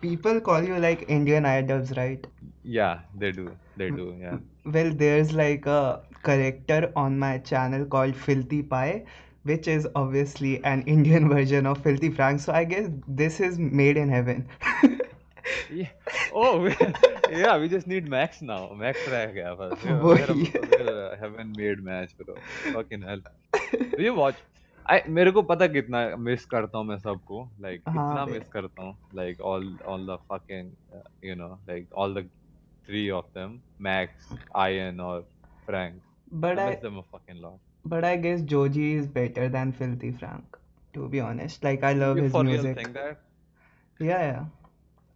People call you like Indian idols, right? Yeah, they do, yeah. Well, there's like a character on my channel called Filthy Pie, which is obviously an Indian version of Filthy Frank. So I guess this is made in heaven. Yeah. Oh, yeah, we just need Max now. Max Rack, yeah. We're a heaven-made match, bro. Fucking hell. Do you watch? मेरे को पता कितना miss करता हूँ मैं सबको, like कितना miss करता हूँ, like all the fucking, you know, like all the three of them, Max, Ian or Frank. But I miss them a fucking lot. But I guess Joji is better than Filthy Frank, to be honest. Like I love his music. You think that? Yeah,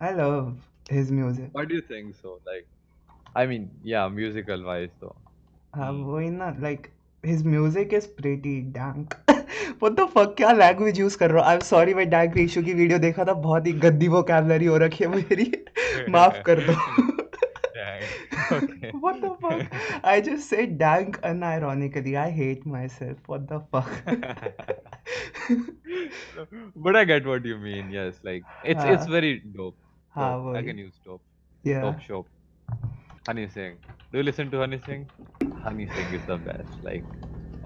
I love his music. Why do you think so? Like, I mean, yeah, musical wise though. वही ना, like his music is pretty dank. What the fuck, क्या language use कर रहा हूँ? I'm sorry, मैं dank ratio की video देखा था, बहुत ही गद्दी vocabulary हो रखी है मेरी, माफ कर दो. Okay. What the fuck? I just say dank unironically. I hate myself. What the fuck? But I get what you mean. Yes, like it's very dope. I can use dope. Yeah. Dope shop. Honey Singh. Do you listen to Honey Singh? Honey Singh is the best. Like.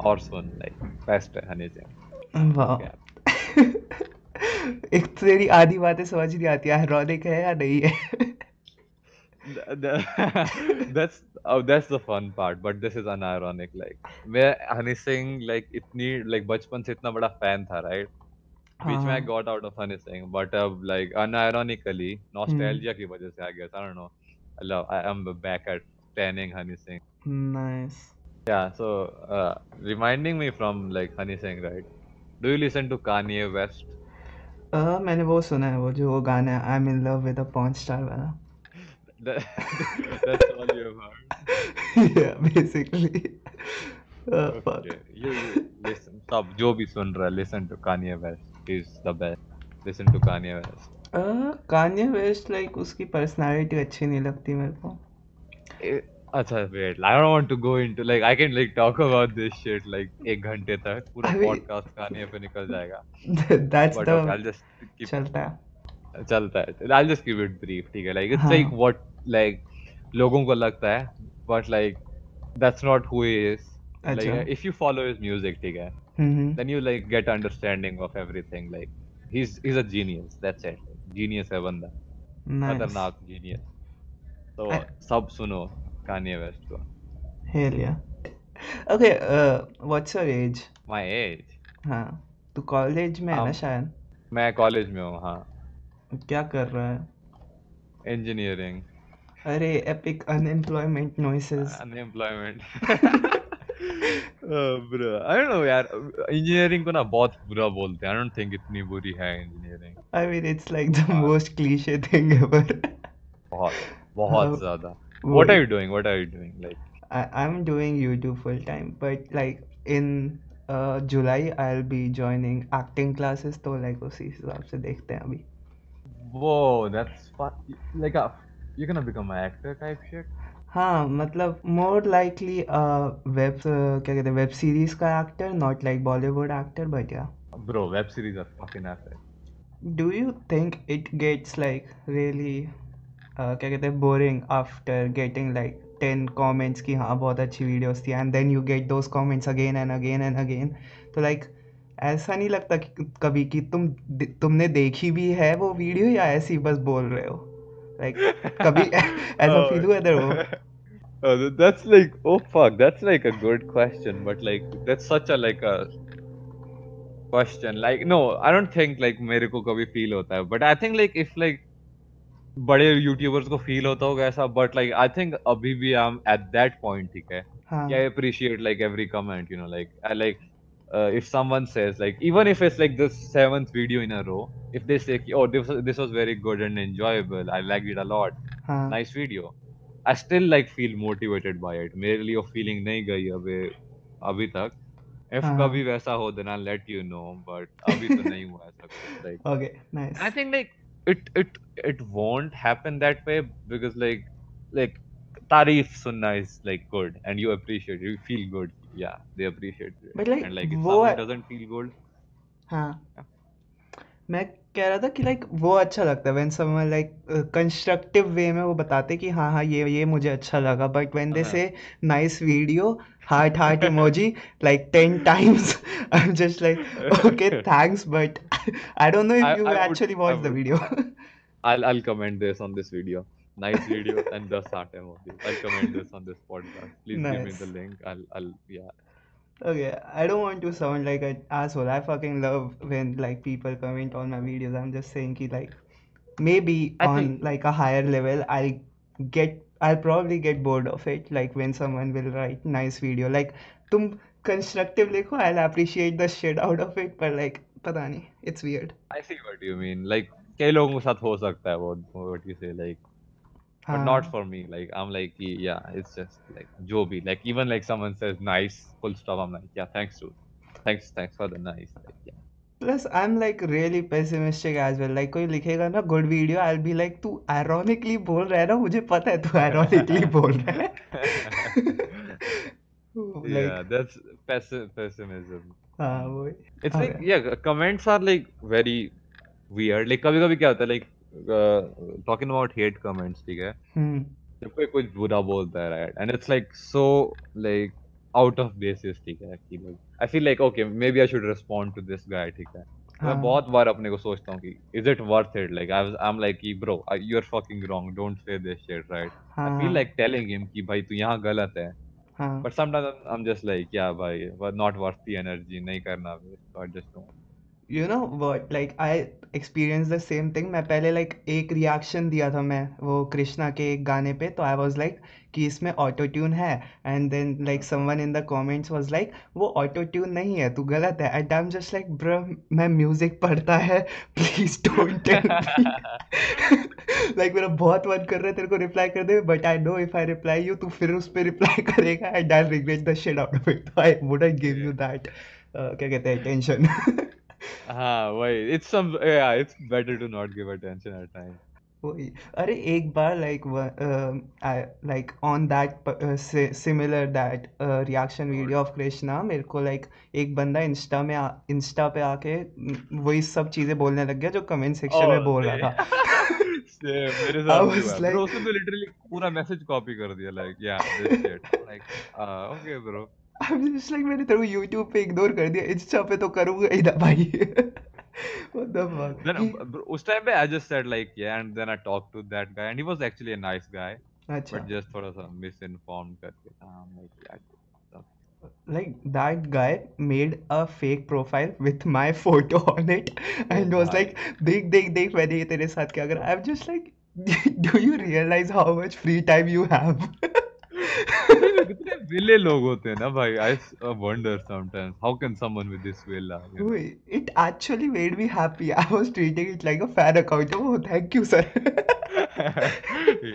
Orson, like best Honey Singh. Wow. Yeah. एक तेरी आधी बातें समझ नहीं आती, ironic है या नहीं है? That's the fun part, but this is unironic. Like मैं Honey Singh like इतनी like बचपन से इतना बड़ा fan था, right? Which I got out of Honey Singh, but अब like unironically nostalgia की वजह से I guess I don't know. I'm back at tanning Honey Singh. Nice. Yeah, so reminding me from like Honey Singh, right? Do you listen to Kanye West? मैंने वो सुना है, वो जो गाना है I'm in love with a porn star वाला. That's all you have heard. Yeah, basically. Okay. You listen. सब जो भी सुन रहा है, listen to Kanye West. He's the best. Listen to Kanye West. Kanye West like उसकी personality अच्छी नहीं लगती मेरे को. अच्छा wait I don't want to go into like I can like talk about this shit like 1 घंटे तक पूरा पॉडकास्ट कहानी पे निकल जाएगा दैट्स द आई जस्ट चलता है I just give it brief ठीक है like it's like what like लोगों को लगता है but like that's not who he is like if you follow his music ठीक है then you like get understanding of everything like he is a genius that's it genius है बंदा खतरनाक genius तो सब सुनो Kanye West को. Hell yeah. Okay, what's your age? My age? हाँ. तू college में है ना शायद? मैं college में हूँ हाँ. क्या कर रहा है? Engineering. अरे epic unemployment noises. Unemployment. Bro, I don't know यार. Engineering को ना बहुत बुरा बोलते हैं. I don't think इतनी बुरी है engineering. I mean it's like the most cliche thing ever. बहुत ज़्यादा. What are you doing? Like I'm doing YouTube full time, but like in July I'll be joining acting classes. So like उसी हिसाब से देखते हैं अभी. Whoa, that's fun. Like you're gonna become an actor type shit? हाँ मतलब more likely web series का actor, not like Bollywood actor, but yeah. Bro, web series are fucking epic. Do you think it gets like really? क्या कहते हैं boring after getting like 10 comments की हाँ बहुत अच्छी वीडियोस थी and then you get those comments again and again and again तो like ऐसा नहीं लगता कि कभी कि तुमने देखी भी है वो वीडियो या ऐसे ही बस बोल रहे हो लाइक कभी ऐसा फील हुआ तेरे that's like oh fuck that's like a good question but like that's such a like a question like no I don't think like मेरे को कभी फील होता है but I think like if like बड़े YouTubers को feel होता होगा ऐसा बट लाइक आई थिंक अभी भी I am at that point ठीक है I appreciate like every comment you know like if someone says like even if it's like the 7th video in a row if they say कि oh this was very good and enjoyable I like it a lot nice video I still like feel motivated by it मेरे लिए वो feeling नहीं गई अभी तक If कभी वैसा हो then I let you know but अभी तो नहीं हुआ ऐसा like okay nice I think like it won't happen that way because like तारीफ सुनना is like good and you appreciate you feel good yeah they appreciate it but like, and like if someone doesn't feel good हाँ मैं कह रहा था कि like वो अच्छा लगता है when someone like constructive way में वो बताते कि हाँ हाँ ये मुझे अच्छा लगा, but when they say nice video heart heart emoji like 10 times I am just like okay thanks but I don't know if you actually watch the video. I'll comment this on this video. Nice video and the heart emoji. I'll comment this on this podcast. Please nice. Give me the link. I'll yeah. Okay, I don't want to sound like an asshole. I fucking love when like people comment on my videos. I'm just saying ki like maybe I think, like a higher level I'll probably get bored of it. Like when someone will write nice video. Like tum constructive likho, I'll appreciate the shit out of it. But like pata nahi, it's weird. I see what you mean. Like कई लोगों के साथ हो सकता है वो what you say like. But not for me. Like I'm like yeah, it's just like जो भी like even like someone says nice full stop I'm like yeah thanks for the nice like, yeah. Plus I'm like really pessimistic as well. Like कोई लिखेगा ना good video I'll be like तू ironically बोल रहा है ना, मुझे पता है तू ironically बोल रहा है. Like, yeah, that's pessimism. हाँ वो. It's like yeah comments are like very weird. Like कभी कभी क्या होता है like talking about hate comments, ठीक है, जब कोई कुछ बुरा बोलता है right and it's like so like out of basis, ठीक है, कि I feel like okay maybe I should respond to this guy, ठीक है, मैं बहुत बार अपने को सोचता हूँ कि is it worth it, like I'm like bro you're fucking wrong, don't say this shit right. I feel like telling him कि भाई तू यहाँ गलत है, but sometimes I'm just like yeah भाई not worth the energy, नहीं करना भाई, I just don't. You know what, like I experienced the same thing. मैं पहले like एक reaction दिया था मैं वो कृष्णा के एक गाने पे, तो I was like कि इसमें auto tune है, and then like someone in the comments was like वो auto tune नहीं है तू गलत है, and I'm just like bro मैं music पढ़ता है please don't tell me. Like मेरा बहुत मन कर रहा है तेरे को reply कर दे, but I know if I reply you तू फिर उस पर reply करेगा and I'll regret the shit out of it. So I wouldn't give you that क्या कहते हैं attention. हाँ वही it's better to not give attention at time. वही अरे एक बार like on that similar that reaction video of Krishna मेरे को like एक बंदा इंस्टा पे आके वही सब चीजें बोलने लग गया जो कमेंट सेक्शन में बोल रहा था. मेरे साथ हुआ, उसने तो literally पूरा मैसेज कॉपी कर दिया like yeah this shit like okay bro. I'm just like मैंने तेरे को YouTube पे इग्नोर कर दिया, इंस्टा पे तो करूँगा ही ना भाई. What the fuck? Then उस टाइम पे I just said like yeah and then I talked to that guy and he was actually a nice guy. अच्छा. But just थोड़ा सा misinformed करके था. Like that guy made a fake profile with my photo on it and was like देख मैंने ये तेरे साथ क्या करा. I'm just like do you realize how much free time you have? कितने विले लोग होते हैं ना भाई. I wonder sometimes how can someone with this villa, you know? It actually made me happy. I was treating it like a fan account. Oh, thank you, sir.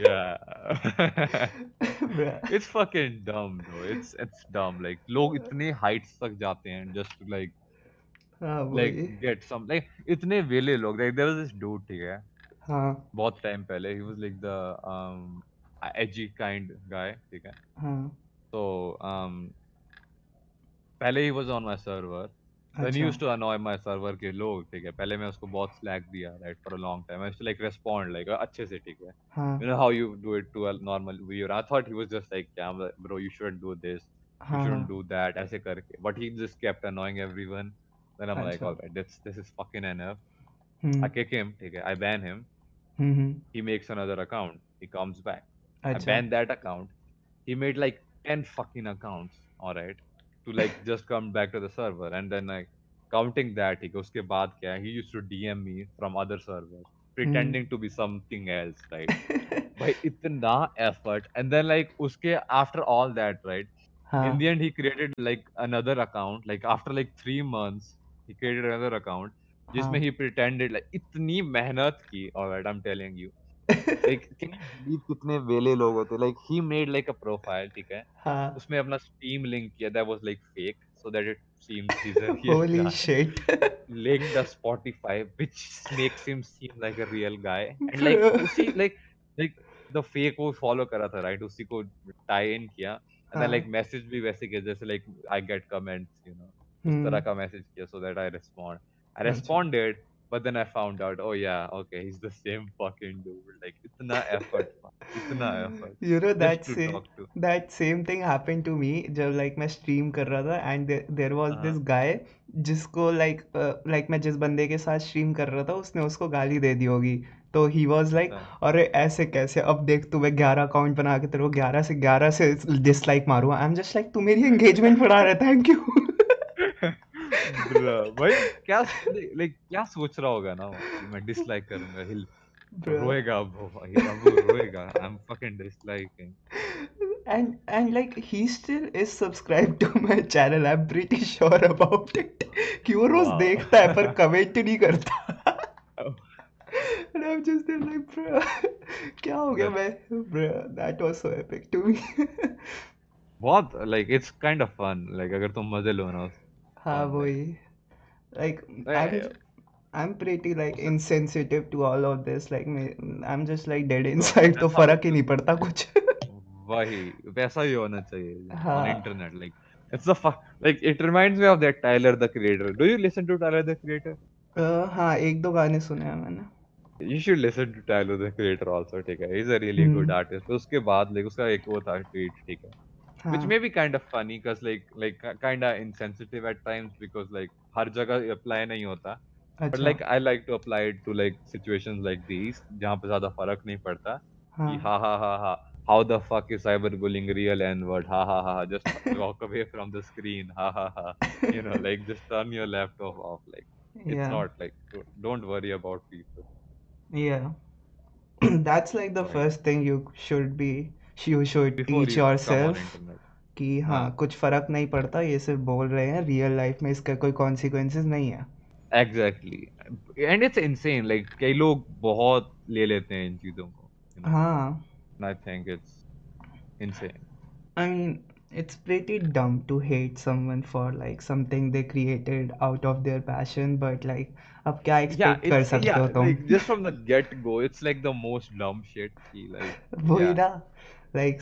Yeah. It's fucking dumb, though. It's dumb. Like लोग इतने heights तक जाते हैं just to like get some like इतने विले लोग. Like there was this dude, ठीक है, हाँ, बहुत time पहले he was like the edgy kind guy, ठीक है, so पहले he was on my server then he used to annoy my server के लोग, ठीक है, पहले मैं उसको बहुत slack दिया right for a long time. I used to like respond like अच्छे से, ठीक है, you know how you do it to a normal viewer. I thought he was just like yeah bro you shouldn't do this, you shouldn't do that ऐसे करके, but he just kept annoying everyone. Then I'm like alright this is fucking enough. I kick him, ठीक है, I ban him. He makes another account, he comes back. I banned that account. He made like 10 fucking accounts, all right, to like just come back to the server. And then like counting that, ठीक है, उसके बाद क्या, he used to DM me from other servers, pretending to be something else, right? भाई इतना effort. And then like उसके after all that, right? In the end, he created like another account. Like after like 3 months, he created another account, जिसमें he pretended like इतनी मेहनत की, all right, I'm telling you. Like can you believe कितने वेले लोग होते हैं. Like he made like a profile, ठीक है, उसमें अपना Steam link किया that was like fake so that it seemed holy shit. Linked the Spotify which makes him seem like a real guy and like उसी like the fake वो follow करा था right, उसी को tie in किया and then like message भी वैसे किया जैसे like I get comments, you know, उस तरह का message किया so that I responded But then I found out, oh yeah, okay, he's the same fucking dude. Like, itna effort. You know, that same thing happened to me जब like मैं stream कर रहा था, and there was this guy जिसको like मैं जिस बंदे के साथ stream कर रहा था उसने उसको गाली दे दी होगी, तो he was like, अरे ऐसे कैसे, अब देख तू मैं 11 अकाउंट बना के तेरे को 11 से dislike मारूंगा. I'm just like, तू मेरी engagement बढ़ा रहा है, thank you. भाई क्या सोच रहा होगा ना, मैं डिसलाइक करूंगा, हिल रोएगा, रोएगा, I'm fucking disliking. And like he still is subscribed to my channel. I'm pretty sure about it. कि वो रोज देखता है पर कमेंट नहीं करता. And I'm just there like, bro, क्या हो गया मैं, bro, that was so epic to me. बहुत like it's kind of fun. Like अगर तुम मजे लो ना. हाँ वही, like I'm pretty like insensitive to all of this. Like I'm just like dead inside. तो फर्क ही नहीं पड़ता कुछ. वही वैसा ही होना चाहिए on internet. Like it's a like it reminds me of that Tyler the Creator. Do you listen to Tyler the Creator? हाँ 1-2 गाने सुने हैं मैंने. You should listen to Tyler the Creator also. ठीक है, he's a really good artist. उसके बाद like उसका एक वो था tweet, ठीक है, which may be kind of funny because like kind of insensitive at times because like हर जगह apply नहीं होता. अच्छा. But like I like to apply it to like situations like these जहाँ पे ज़्यादा फर्क नहीं पड़ता. हाँ. कि ha how the fuck is cyberbullying real n-word, ha just walk away from the screen, ha you know, like just turn your laptop off, like it's not like don't worry about people. Yeah. That's like the first thing you should teach yourself कि हाँ कुछ फर्क नहीं पड़ता, ये सिर्फ बोल रहे हैं, रियल लाइफ में इसका कोई कॉन्सिक्वेंसेस नहीं है. Exactly and it's insane, like कई लोग बहुत ले लेते हैं इन चीजों को. हाँ I think it's insane. I mean it's pretty dumb to hate someone for like something they created out of their passion, but like अब क्या एक्सपेक्ट कर सकते हो तुम. Just from the get go it's like the most dumb shit. Like वही ना, like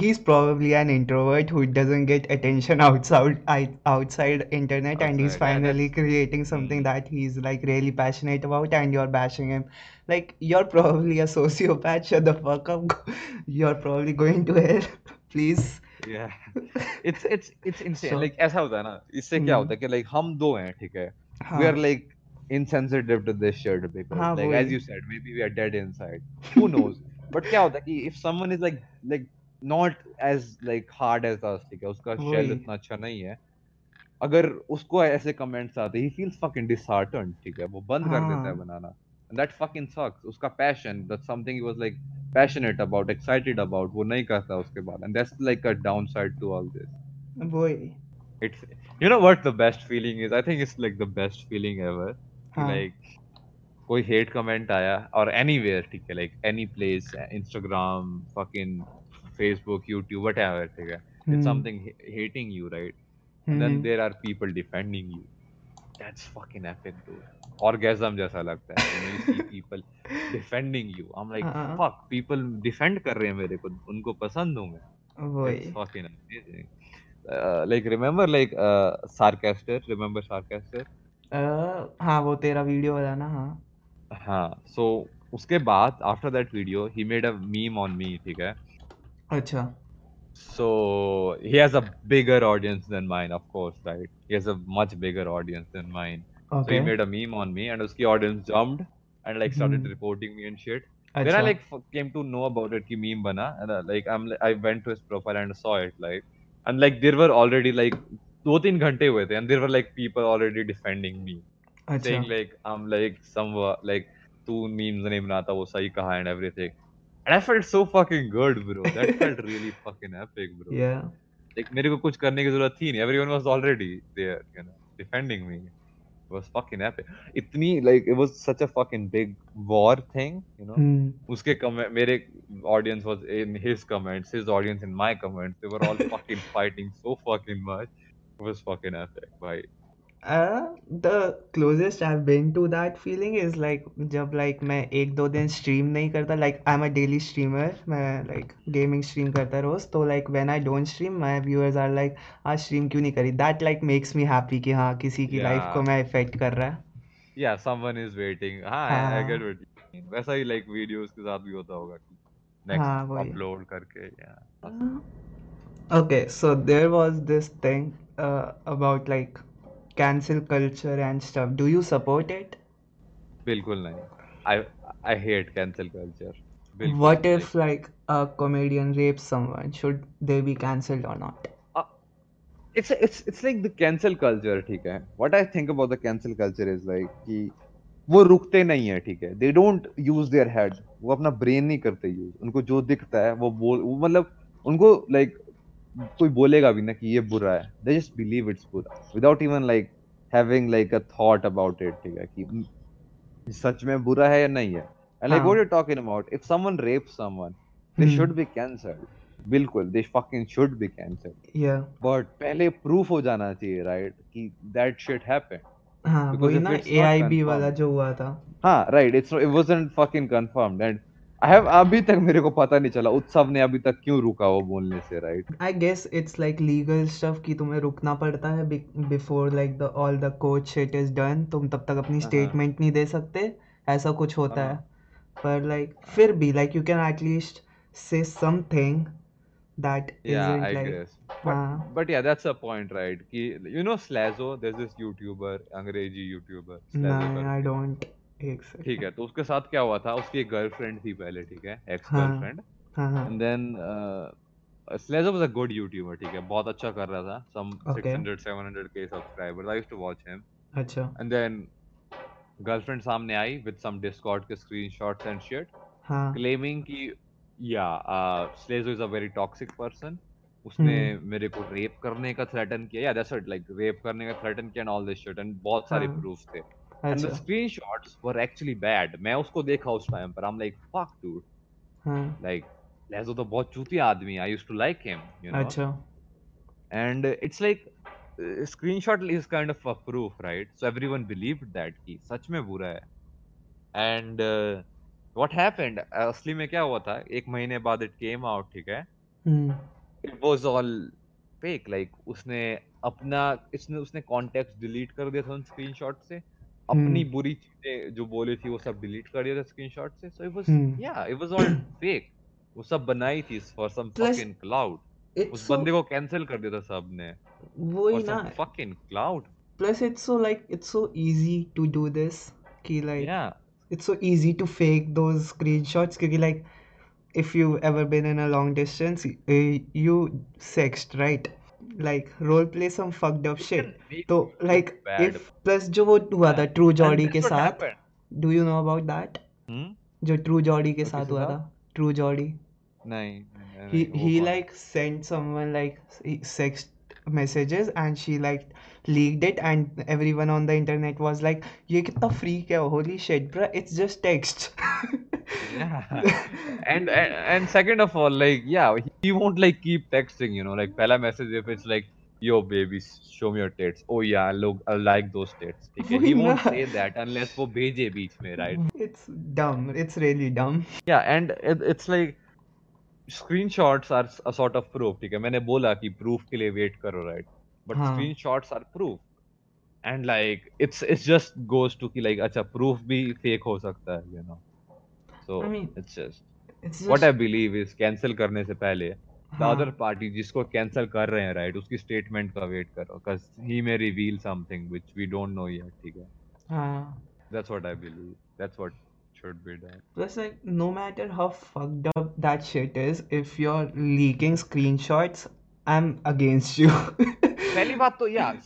he's probably an introvert who doesn't get attention outside internet, and he's finally creating something that he's like really passionate about, and you're bashing him. Like you're probably a sociopath, shut the fuck up. You're probably going to hell. Please. Yeah. It's insane. So, like ऐसा होता है ना, इससे क्या होता है कि like हम दो हैं, ठीक है, we are like insensitive to this shit because like as you said maybe we are dead inside, who knows. But क्या होता है कि if someone is like not as like hard as us, ठीक है, उसका shell इतना अच्छा नहीं है, अगर उसको ऐसे comments आते he feels fucking disheartened, ठीक है, वो बंद कर देता है बनाना, and that fucking sucks. उसका passion, that's something he was like passionate about, excited about, वो नहीं करता उसके बाद, and that's like a downside to all this. वही. It's, you know what the best feeling is? I think it's like the best feeling ever. हाँ. Like कोई hate comment आया और एनीवेयर, ठीक है, like any place, Instagram, fucking Facebook, YouTube, whatever, ठीक है, it's something hating you, right, then there are people defending you, that's fucking epic dude. Orgasm जैसा लगता है, you see people defending you, I am like fuck, people defend कर रहे हैं मेरे को, उनको पसंद हूं मैं, वही fucking amazing. Like remember like सार्केस्टर, remember सार्केस्टर, हां वो तेरा वीडियो वाला ना. हां हाँ, so उसके बाद after that video he made a meme on me, ठीक है. अच्छा. So he has a bigger audience than mine, of course, right? He has a much bigger audience than mine. Okay. So he made a meme on me, and उसकी audience jumped and like started reporting me and shit. अच्छा. Then I like came to know about it कि meme बना, and like I went to his profile and saw it, like, and like there were already like 2-3 घंटे हुए थे, and there were like people already defending me. अच्छा. Saying like I'm like some like two memes नहीं बनाता, वो सही कहा, and everything, and I felt so fucking good, bro. That felt really fucking epic, bro. Yeah. Like मेरे को कुछ करने की जरूरत थी नहीं. Everyone was already there, you know, defending me. It was fucking epic. इतनी like it was such a fucking big war thing, you know. उसके comment, मेरे audience was in his comments, his audience in my comments. They were all fucking fighting so fucking much. It was fucking epic, bhai. The closest I've been to that feeling is like जब like मैं 1-2 दिन stream नहीं करता, like I'm a daily streamer, मैं like gaming stream करता रोज, तो like when I don't stream my viewers are like आज stream क्यों नहीं करी, that like makes me happy कि हाँ किसी की life को मैं affect कर रहा है. Yeah, someone is waiting. हाँ, I get it. वैसा ही like videos के साथ भी होता होगा कि next upload करके. Yeah. Okay, so there was this thing about like cancel culture and stuff. Do you support it? बिल्कुल नहीं. I hate cancel culture. Bilkul what नहीं. If like a comedian rapes someone? Should they be cancelled or not? It's like the cancel culture, ठीक है. What I think about the cancel culture is like कि वो रुकते नहीं है, ठीक है. They don't use their head. वो अपना brain नहीं करते use. उनको जो दिखता है वो बोल, वो मतलब उनको like कोई बोलेगा भी ना कि ये बुरा है. They just believe it's बुरा. Without even like having like a thought about it, ठीक है. कि सच में बुरा है या नहीं है. And like what you're talking about, if someone rapes someone, they should be cancelled. बिल्कुल they fucking should be cancelled. Yeah. But पहले proof हो जाना चाहिए, right? कि that shit happened. हाँ, वही ना AIB वाला जो हुआ था. हाँ, right. It wasn't fucking confirmed and I have अभी तक मेरे को पता नहीं चला उत्सव ने अभी तक क्यों रुका वो बोलने से, right? I guess it's like legal stuff कि तुम्हें रुकना पड़ता है before like the all the court shit is done. तुम तब तक अपनी statement नहीं दे सकते, ऐसा कुछ होता है. पर like फिर भी like you can at least say something. That yeah, isn't I like, guess. But yeah, that's a point, right? Ki, you know Slazo, there's this YouTuber, अंग्रेजी YouTuber. Nah, I don't. ठीक है, तो उसके साथ क्या हुआ था? उसकी एक गर्लफ्रेंड थी पहले, ठीक है, ex girlfriend. And then Slazo was a good YouTuber, ठीक है, बहुत अच्छा कर रहा था. Some 600-700k subscribers. I used to watch him. अच्छा. And then girlfriend सामने आई with some Discord के screenshots and shit, claiming कि yeah, Slazo is a very toxic person. उसने मेरे को रेप करने का थ्रेटन किया. Yeah, that's what, like rape करने का थ्रेटन किया and all this shit and बहुत सारे प्रूफ्स थे. And the screenshots were actually bad. मैं उसको देखा उस टाइम पर. I'm like fuck dude. Like Slazo तो बहुत चूतिया आदमी है. I used to like him, you know. अच्छा. And it's like screenshot is kind of a proof, right? So everyone believed that कि सच में बुरा है. And What happened? असली में क्या हुआ था? एक महीने बाद it came out, ठीक है? It was all fake. Like उसने अपना उसने context delete कर दिया था उन screenshot से. अपनी बुरी चीजें जो बोली थी वो सब delete कर दिया था screenshot से. So it was yeah, it was all fake. वो सब बनाई थी for some fucking clout. उस बंदे को cancel कर दिया था सबने. वो ही ना. Fucking clout. Plus it's so easy to do this. कि like yeah. It's so easy to fake those screenshots because like if you've ever been in a long distance you sexted, right? Like role play some fucked up shit. So like if plus जो वो हुआ था True Jordy के साथ, do you know about that? जो True Jordy के साथ हुआ था, True Jordy. नहीं. He like sent someone like sext messages and she like leaked it and everyone on the internet was like ये कितना freak है, holy shit bro, it's just text. Yeah. And second of all, like yeah, he won't like keep texting, you know, like पहला message if it's like yo baby show me your tits, oh yeah look I like those tits, okay? He won't say that unless वो भेजे बीच में, right? It's dumb, it's really dumb. Yeah, and it's like screenshots are a sort of proof, ठीक है. मैंने बोला कि proof के लिए wait करो, right? But screenshots are proof, and like it's just goes to कि like अच्छा proof भी fake हो सकता है, you know. So I mean, it's just what I believe is cancel करने से पहले the other party जिसको cancel कर रहे हैं, right? उसकी statement का wait करो, cause he may reveal something which we don't know yet, ठीक है. हाँ. That's what I believe. That's what should be done. Plus, like, no matter how fucked up that shit is, if you're leaking screenshots, I'm against you. पहली बात तो यार,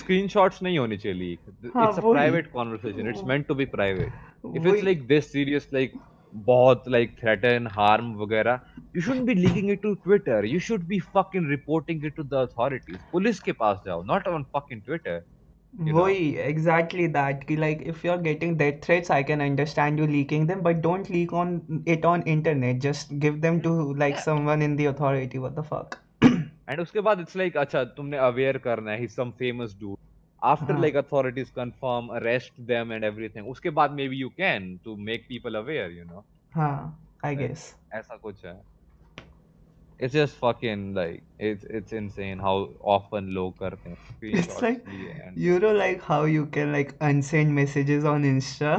screenshots नहीं होने चाहिए leak. It's a private conversation. It's meant to be private. If it's like this serious, like बहुत like threaten, harm वगैरह, you shouldn't be leaking it to Twitter. You should be fucking reporting it to the authorities. Police के पास जाओ, not on fucking Twitter. वही exactly that कि like if you're getting death threats I can understand you leaking them but don't leak on it on internet, just give them to like someone in the authority, what the fuck. And उसके बाद it's like अच्छा तुमने aware करना है, he's some famous dude after like authorities confirm arrest them and everything, उसके बाद maybe you can to make people aware, you know. हाँ I guess ऐसा कुछ है. It's just fucking like it's insane how often log करते हैं. It's like you know like how you can like unsend messages on Insta.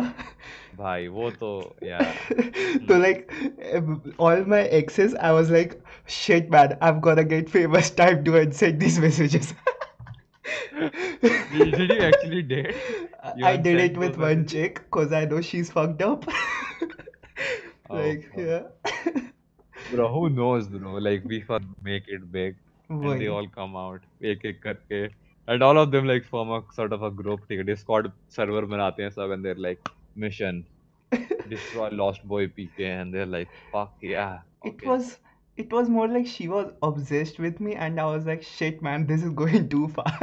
भाई वो तो yeah. तो like all my exes, I was like shit man, I'm gonna get famous. Time to unsend these messages. Did you actually date? I did it with one chick because I know she's fucked up. Like yeah. Bro, who knows, bro? Like we make it big, and they all come out, एक-एक करके, and all of them like form a sort of a group, ठीक है? Discord server बनाते हैं सब, and they're like mission, destroy Lost Boy PK, and they're like fuck yeah. Okay. It was more like she was obsessed with me, and I was like shit man, this is going too far.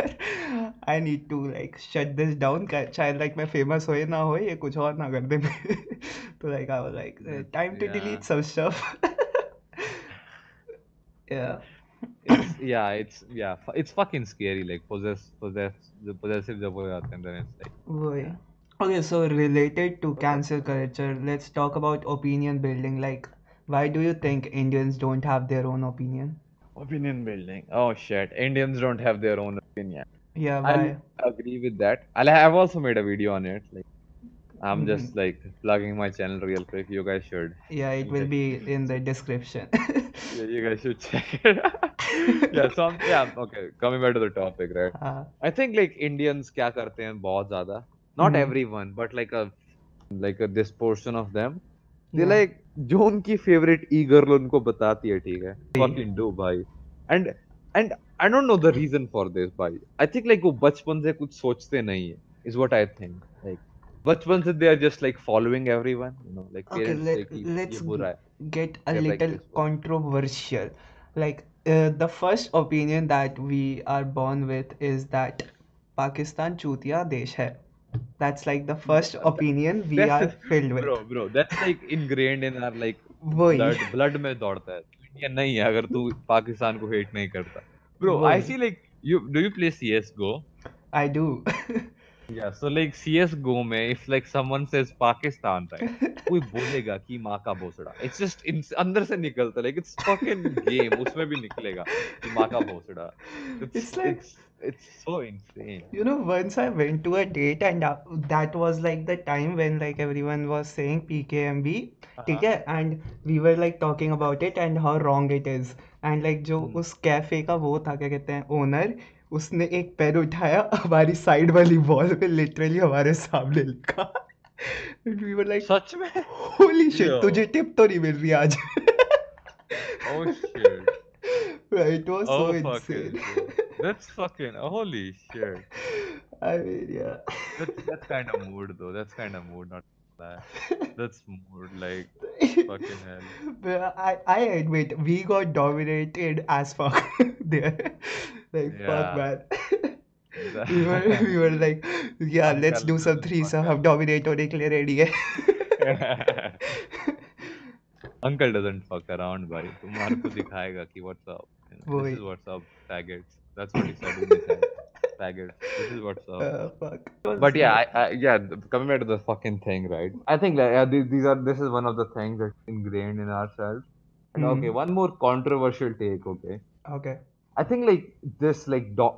I need to like shut this down. Child like मैं famous होए ना होए, ये कुछ और ना कर दे मेरे. तो like I was like time to delete some stuff. Yeah. It's fucking scary. Like possessive जब हो जाते हैं तो it's like. वही. Okay, so related to cancel culture, let's talk about opinion building. Like, why do you think Indians don't have their own opinion? Opinion building. Oh shit, Indians don't have their own opinion. Yeah, why? I agree with that. I've also made a video on it. Like, I'm just like plugging my channel real quick. You guys should. Yeah, it will be in the description. Yeah, you guys should check it out. Okay, coming back to the topic, right? I think like Indians क्या करते हैं बहुत ज़्यादा. Not everyone, but like a this portion of them. They like जो उनकी favorite e-girl उनको बताती है ठीक है. Fucking do भाई. And I don't know the reason for this भाई. I think like वो बचपन से कुछ सोचते नहीं है. Is what I think. Like बचपन से they are just like following everyone. You know like parents okay, let's ये बुरा है. Get a little like controversial. Like the first opinion that we are born with is that Pakistan chutiya desh hai. That's like the first opinion we are filled with. Bro, that's like ingrained in our like blood में दौड़ता है. Indian नहीं है अगर तू पाकिस्तान को hate नहीं करता. Bro, I see like do you play CS: GO? I do. Yeah, so like CS: GO में if like someone says Pakistan right, कोई बोलेगा कि माँ का भोसड़ा. It's just अंदर से निकलता like it's fucking game उसमें भी निकलेगा कि माँ का भोसड़ा. It's like it's so insane. You know, once I went to a date and that was like the time when like everyone was saying PKMB, ठीक है, and we were like talking about it and how wrong it is and like जो उस cafe का वो था क्या कहते हैं ओनर उसने एक पैर उठाया हमारी साइड वाली वॉल पे लिटरली हमारे सामने लिखा and we were like सच में holy shit तुझे टिप तो नहीं मिल रही आज oh shit right, it was so insane that's fucking holy shit I mean yeah that's kind of mood though not that's mood like fucking hell but I admit we got dominated as fuck there like fuck man we were like yeah let's do some threesome hum dominate hone ke liye ready hai uncle doesn't fuck around bhai tumhare ko dikhayega ki what's up this is what's up faggots that's what he said in his head faggot this is what's up fuck but yeah I coming back to the fucking thing right I think like this is one of the things that's ingrained in ourselves and okay one more controversial take okay I think like this like I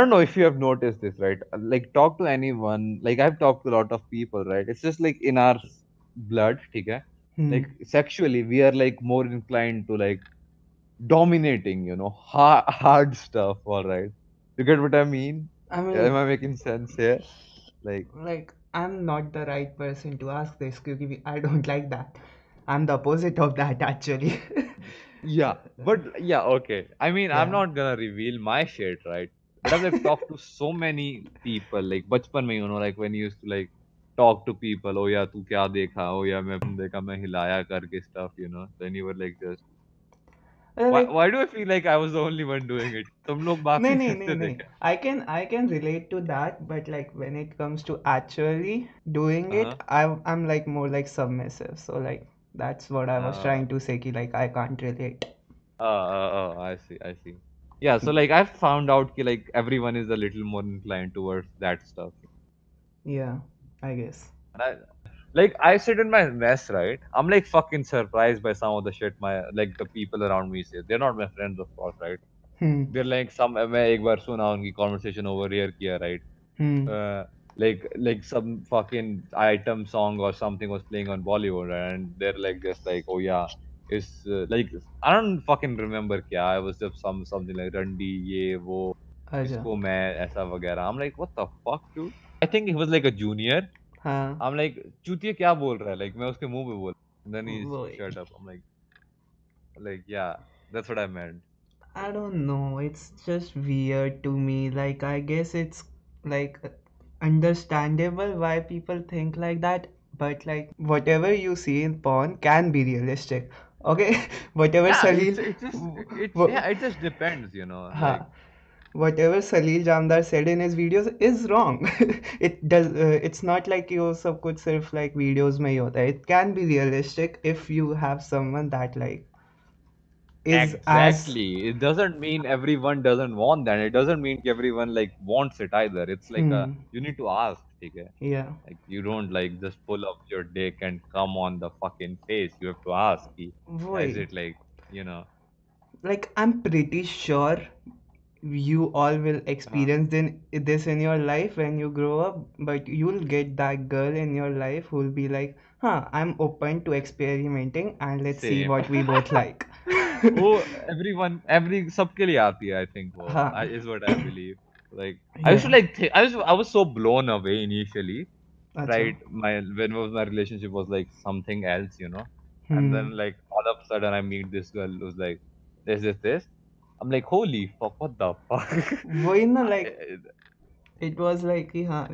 don't know if you have noticed this right like talk to anyone like I've talked to a lot of people right it's just like in our blood theek hai like sexually we are like more inclined to like dominating you know hard stuff all right you get what I mean am I making sense here like I'm not the right person to ask this because I don't like that I'm the opposite of that actually yeah but yeah okay I mean yeah. I'm not gonna reveal my shit right but I've talked to so many people like bachpan mein you know like when you used to like talk to people oh yeah tu kya dekha oh yeah main hilaya karke stuff you know then you were like just Why do I feel like I was the only one doing it? तुम लोग बात नहीं. I can relate to that, but like when it comes to actually doing it, I'm like more like submissive. So like that's what I was trying to say कि like I can't relate. I see. Yeah, so like I've found out कि like everyone is a little more inclined towards that stuff. Yeah, I guess. And I Like, I sit in my mess, right? I'm like fucking surprised by some of the shit the people around me say. They're not my friends, of course, right? They're like some. मैं एक बार सुना उनकी conversation over here किया, right? Like some fucking item song or something was playing on Bollywood, right? And they're like just like, oh yeah, it's like I don't fucking remember क्या. I was just something like Randy ये वो इसको मैं ऐसा वगैरह. I'm like, what the fuck, dude? I think he was like a junior. हाँ. I'm like, चूतिया क्या बोल रहा है? Like मैं उसके मुंह पे बोल. Then he shut up. I'm like yeah, that's what I meant. I don't know. It's just weird to me. Like I guess it's like understandable why people think like that. But like whatever you see in porn can be realistic. Okay, whatever yeah, Salil. It just depends, you know. हाँ. Like, whatever Salil Jamdar said in his videos is wrong. It's not like you सब कुछ सिर्फ like videos में ही होता है. It can be realistic if you have someone that like is exactly. It doesn't mean everyone doesn't want that. It doesn't mean everyone like wants it either. It's like you need to ask, okay? Yeah. Like you don't like just pull up your dick and come on the fucking face. You have to ask. Is it like, you know? Like I'm pretty sure you all will experience this in your life when you grow up, but you'll get that girl in your life who'll be like, huh, I'm open to experimenting and let's see what we both like. Oh, सबके लिए आती है, I think. वो, हाँ. Is what I believe. Like, yeah. I was so blown away initially, right? When my relationship was like something else, you know, and then like all of a sudden I meet this girl who's like, this. I'm like, holy fuck, what the fuck? वही ना, like it was like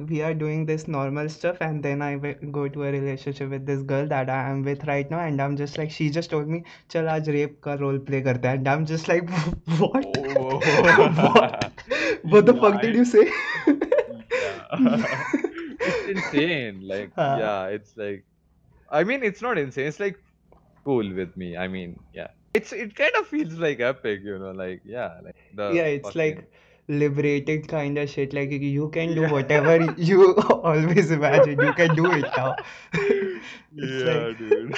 we are doing this normal stuff and then I go to a relationship with this girl that I am with right now and I'm just like, she just told me चल आज rape का role play करते हैं and I'm just like, what? Oh. What the fuck did you say? It's insane. Like yeah, it's like, I mean, it's not insane. It's like cool with me. I mean, yeah. It kind of feels like epic, you know, like, yeah. Like it's fucking... like liberated kind of shit. Like, you can do whatever you always imagined. You can do it now. Dude.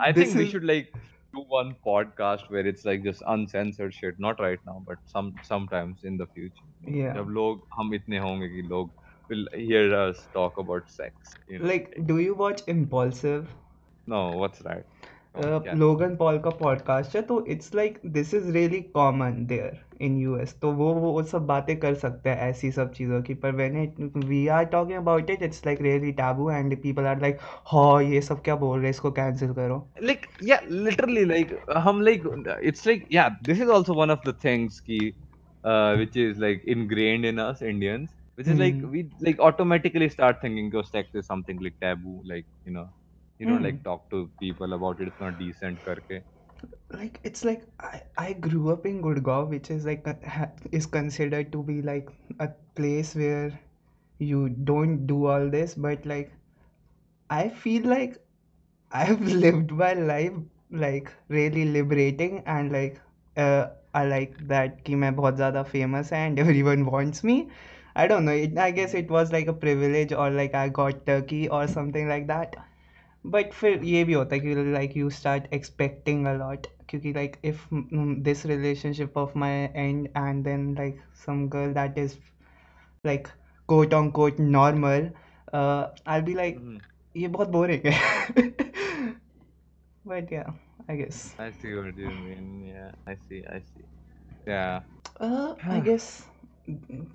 I think we should, like, do one podcast where it's, like, just uncensored shit. Not right now, but sometimes in the future. Yeah. Jab log, hum itne honge ki log will hear us talk about sex. You know? Like, do you watch Impulsive? No, what's right? Logan Paul का podcast है, तो it's like this is really common there in US. तो वो सब बातें कर सकते हैं ऐसी सब चीज़ों की, पर when we are talking about it, it's like really taboo and people are like, हाँ ये सब क्या बोल रहे हैं, इसको cancel करो. Like yeah, literally like हम like it's like yeah, this is also one of the things की which is like ingrained in us Indians, which is like we like automatically start thinking that sex is something like taboo, like you know. You don't like talk to people about it. It's not decent करके. Like it's like I grew up in Gurgaon, which is like is considered to be like a place where you don't do all this. But like I feel like I've lived my life like really liberating and like I like that कि मैं बहुत ज़्यादा famous है and everyone wants me. I don't know. I guess it was like a privilege or like I got turkey or something like that. But फिर ये भी होता है कि like you start expecting a lot क्योंकि like if this relationship of my and and then like some girl that is like quote on quote normal I be like ये बहुत boring है but yeah I guess I see what you mean yeah I see yeah I guess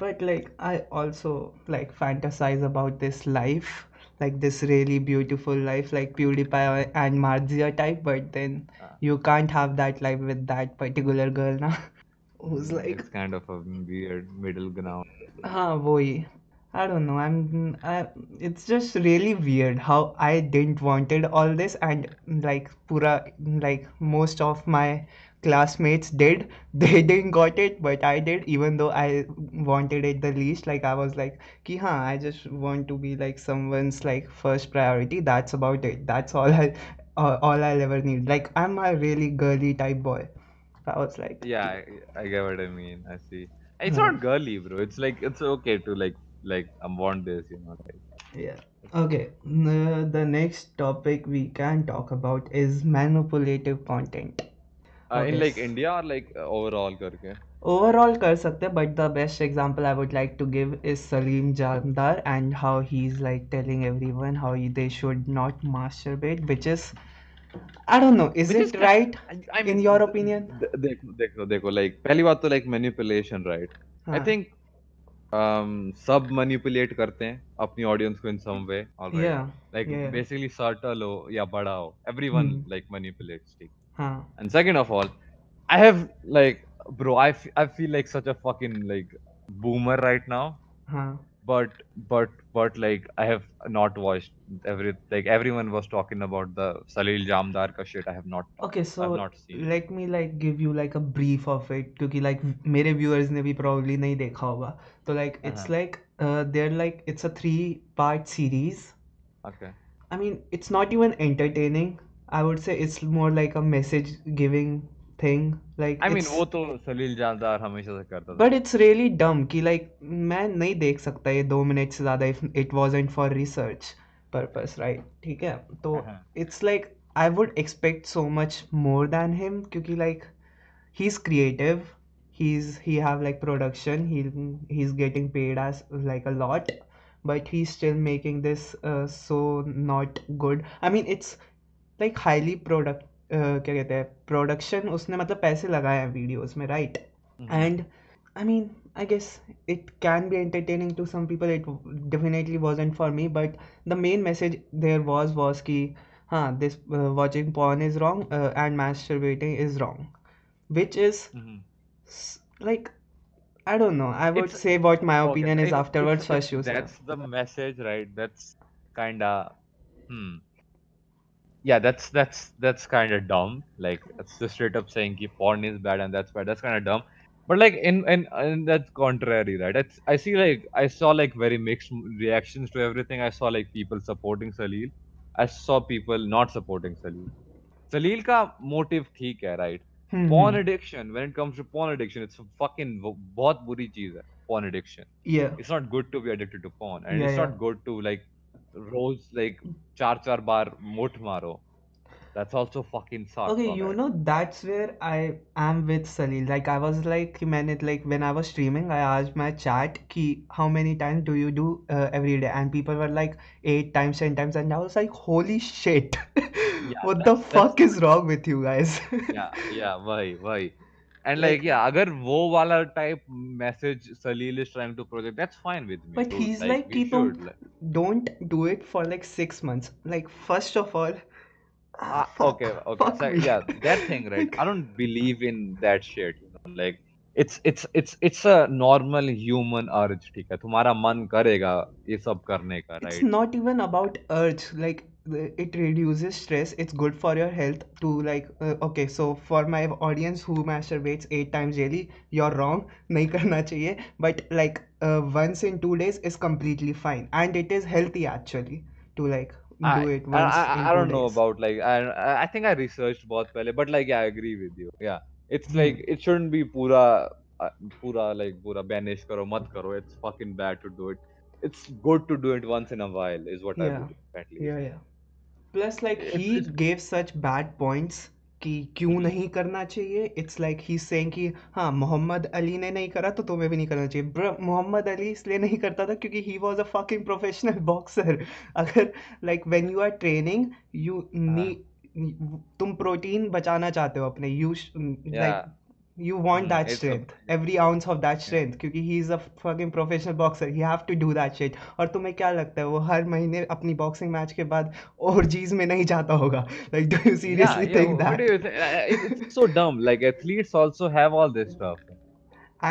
but like I also like fantasize about this life like this really beautiful life like PewDiePie and Marzia type, but then you can't have that life with that particular girl na who's like it's kind of a weird middle ground. I don't know, it's just really weird how I didn't wanted all this and like pura like most of my classmates did. They didn't got it, but I did, even though I wanted it the least. Like I was like ki ha, I just want to be like someone's like first priority, that's about it, that's all I'll ever need. Like I'm a really girly type boy. I was like yeah, I get what I mean. I see. It's not girly, bro. It's like it's okay to like I want this, you know, like Yeah. Okay. The next topic we can talk about is manipulative content. In like India or like overall करके? Overall कर सकते, but the best example I would like to give is Salil Jamdar and how he's like telling everyone how they should not masturbate, which is, I don't know, is it right in your opinion? देखो like पहली बात तो like manipulation, right? I think सब manipulate करते हैं अपनी audience को in some way, alright? Yeah. Like basically subtle हो या बड़ा हो, everyone like manipulates, ठीक? Huh. And second of all, I have like, bro, I feel like such a fucking like boomer right now. Huh. But like I have not watched everyone was talking about the Salil Jamdar ka shit. I have not. Okay, so I've not seen. Let me like give you like a brief of it, because like मेरे viewers ने भी probably नहीं देखा होगा. So like it's like they're like it's a 3-part series. Okay. I mean it's not even entertaining. I would say it's more like a message giving thing. Like I mean, वो तो Salil Jamdar हमेशा से करता था. But it's really dumb कि like मैं नहीं देख सकता ये 2 मिनट से ज़्यादा if it wasn't for research purpose, right? ठीक है. तो it's like I would expect so much more than him, क्योंकि like he's creative, he have like production, he's getting paid as like a lot, but he's still making this so not good. I mean it's like highly क्या कहते हैं production, उसने मतलब पैसे लगाए हैं videos में, right? And I mean I guess it can be entertaining to some people, it definitely wasn't for me, but the main message there was कि हाँ this watching porn is wrong and masturbating is wrong, which is like I don't know, I would say what my opinion is afterwards for sure. That's the message, right? That's kind of yeah, that's kind of dumb. Like it's just straight up saying ki porn is bad and that's bad. That's kind of dumb. But like in that's contrary, right? I see like I saw like very mixed reactions to everything. I saw like people supporting Salil. I saw people not supporting Salil. Salil ka motive theek hai, right? Porn addiction. When it comes to porn addiction, it's a fucking बहुत बुरी चीज है. Porn addiction. Yeah. It's not good to be addicted to porn, and it's not good to like. रोज like 4-4 बार मोट मारो. That's also fucking sucks. Okay, you know that's where I am with Salil. Like I was like मैंने like when I was streaming I asked my chat कि how many times do you do every day, and people were like 8 times 10 times, and I was like holy shit. Yeah, what the fuck is wrong with you guys? Yeah, why? And like yeah, agar wo wala type message Salil is trying to project, that's fine with me. But dude, he's like don't do it for like 6 months. Like first of all, so, yeah, that thing, right? I don't believe in that shit. You know? Like it's a normal human urge. ठीक है, तुम्हारा मन करेगा ये सब करने का, right? It's not even about urge. Like it reduces stress, it's good for your health to like okay, so for my audience who masturbates 8 times daily, you're wrong, nahi karna chahiye, but like once in 2 days is completely fine, and it is healthy actually to like do it once I don't know about like I think I researched bahut pehle, but like yeah, I agree with you. Yeah, it's like it shouldn't be pura like pura banish karo, mat karo, it's fucking bad to do it. It's good to do it once in a while is what I believe at least. Yeah. Plus like he gave such bad points कि क्यों नहीं करना चाहिए. It's like he's saying कि हाँ मोहम्मद अली ने नहीं करा तो तुम्हें भी नहीं करना चाहिए. ब्रो, मोहम्मद अली इसलिए नहीं करता था क्योंकि he was a fucking professional boxer. अगर like when you are training you need, तुम प्रोटीन बचाना चाहते हो अपने, you like you want that strength, every ounce of that strength, क्योंकि he is a fucking professional boxer, he have to do that shit. और तुम्हें क्या लगता है वो हर महीने अपनी बॉक्सिंग मैच के बाद orgies में नहीं जाता होगा? Like do you seriously think that? It's so dumb. Like athletes also have all this stuff.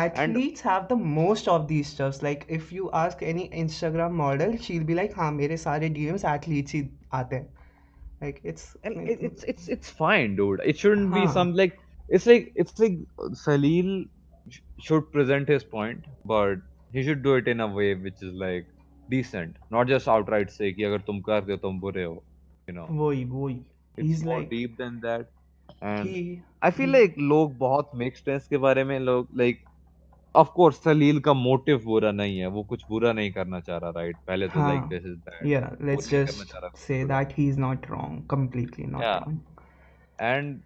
Athletes have the most of these stuffs. Like if you ask any Instagram model, she'll be like हाँ मेरे सारे DMs athletes ही आते हैं. Like it's fine, dude. It shouldn't be some like. It's like Salil should present his point, but he should do it in a way which is like decent, not just outright say कि अगर तुम कर दो तुम बुरे हो, you know. वही. He's more like deep than that, and I feel like लोग बहुत mixed हैं इसके बारे में. लोग like ऑफ कोर्स सलील का मोटिव बुरा नहीं है, वो कुछ बुरा नहीं करना चाह रहा, राइट? पहले तो लाइक दिस इज दैट, या let's just say that he is not wrong, completely not wrong, and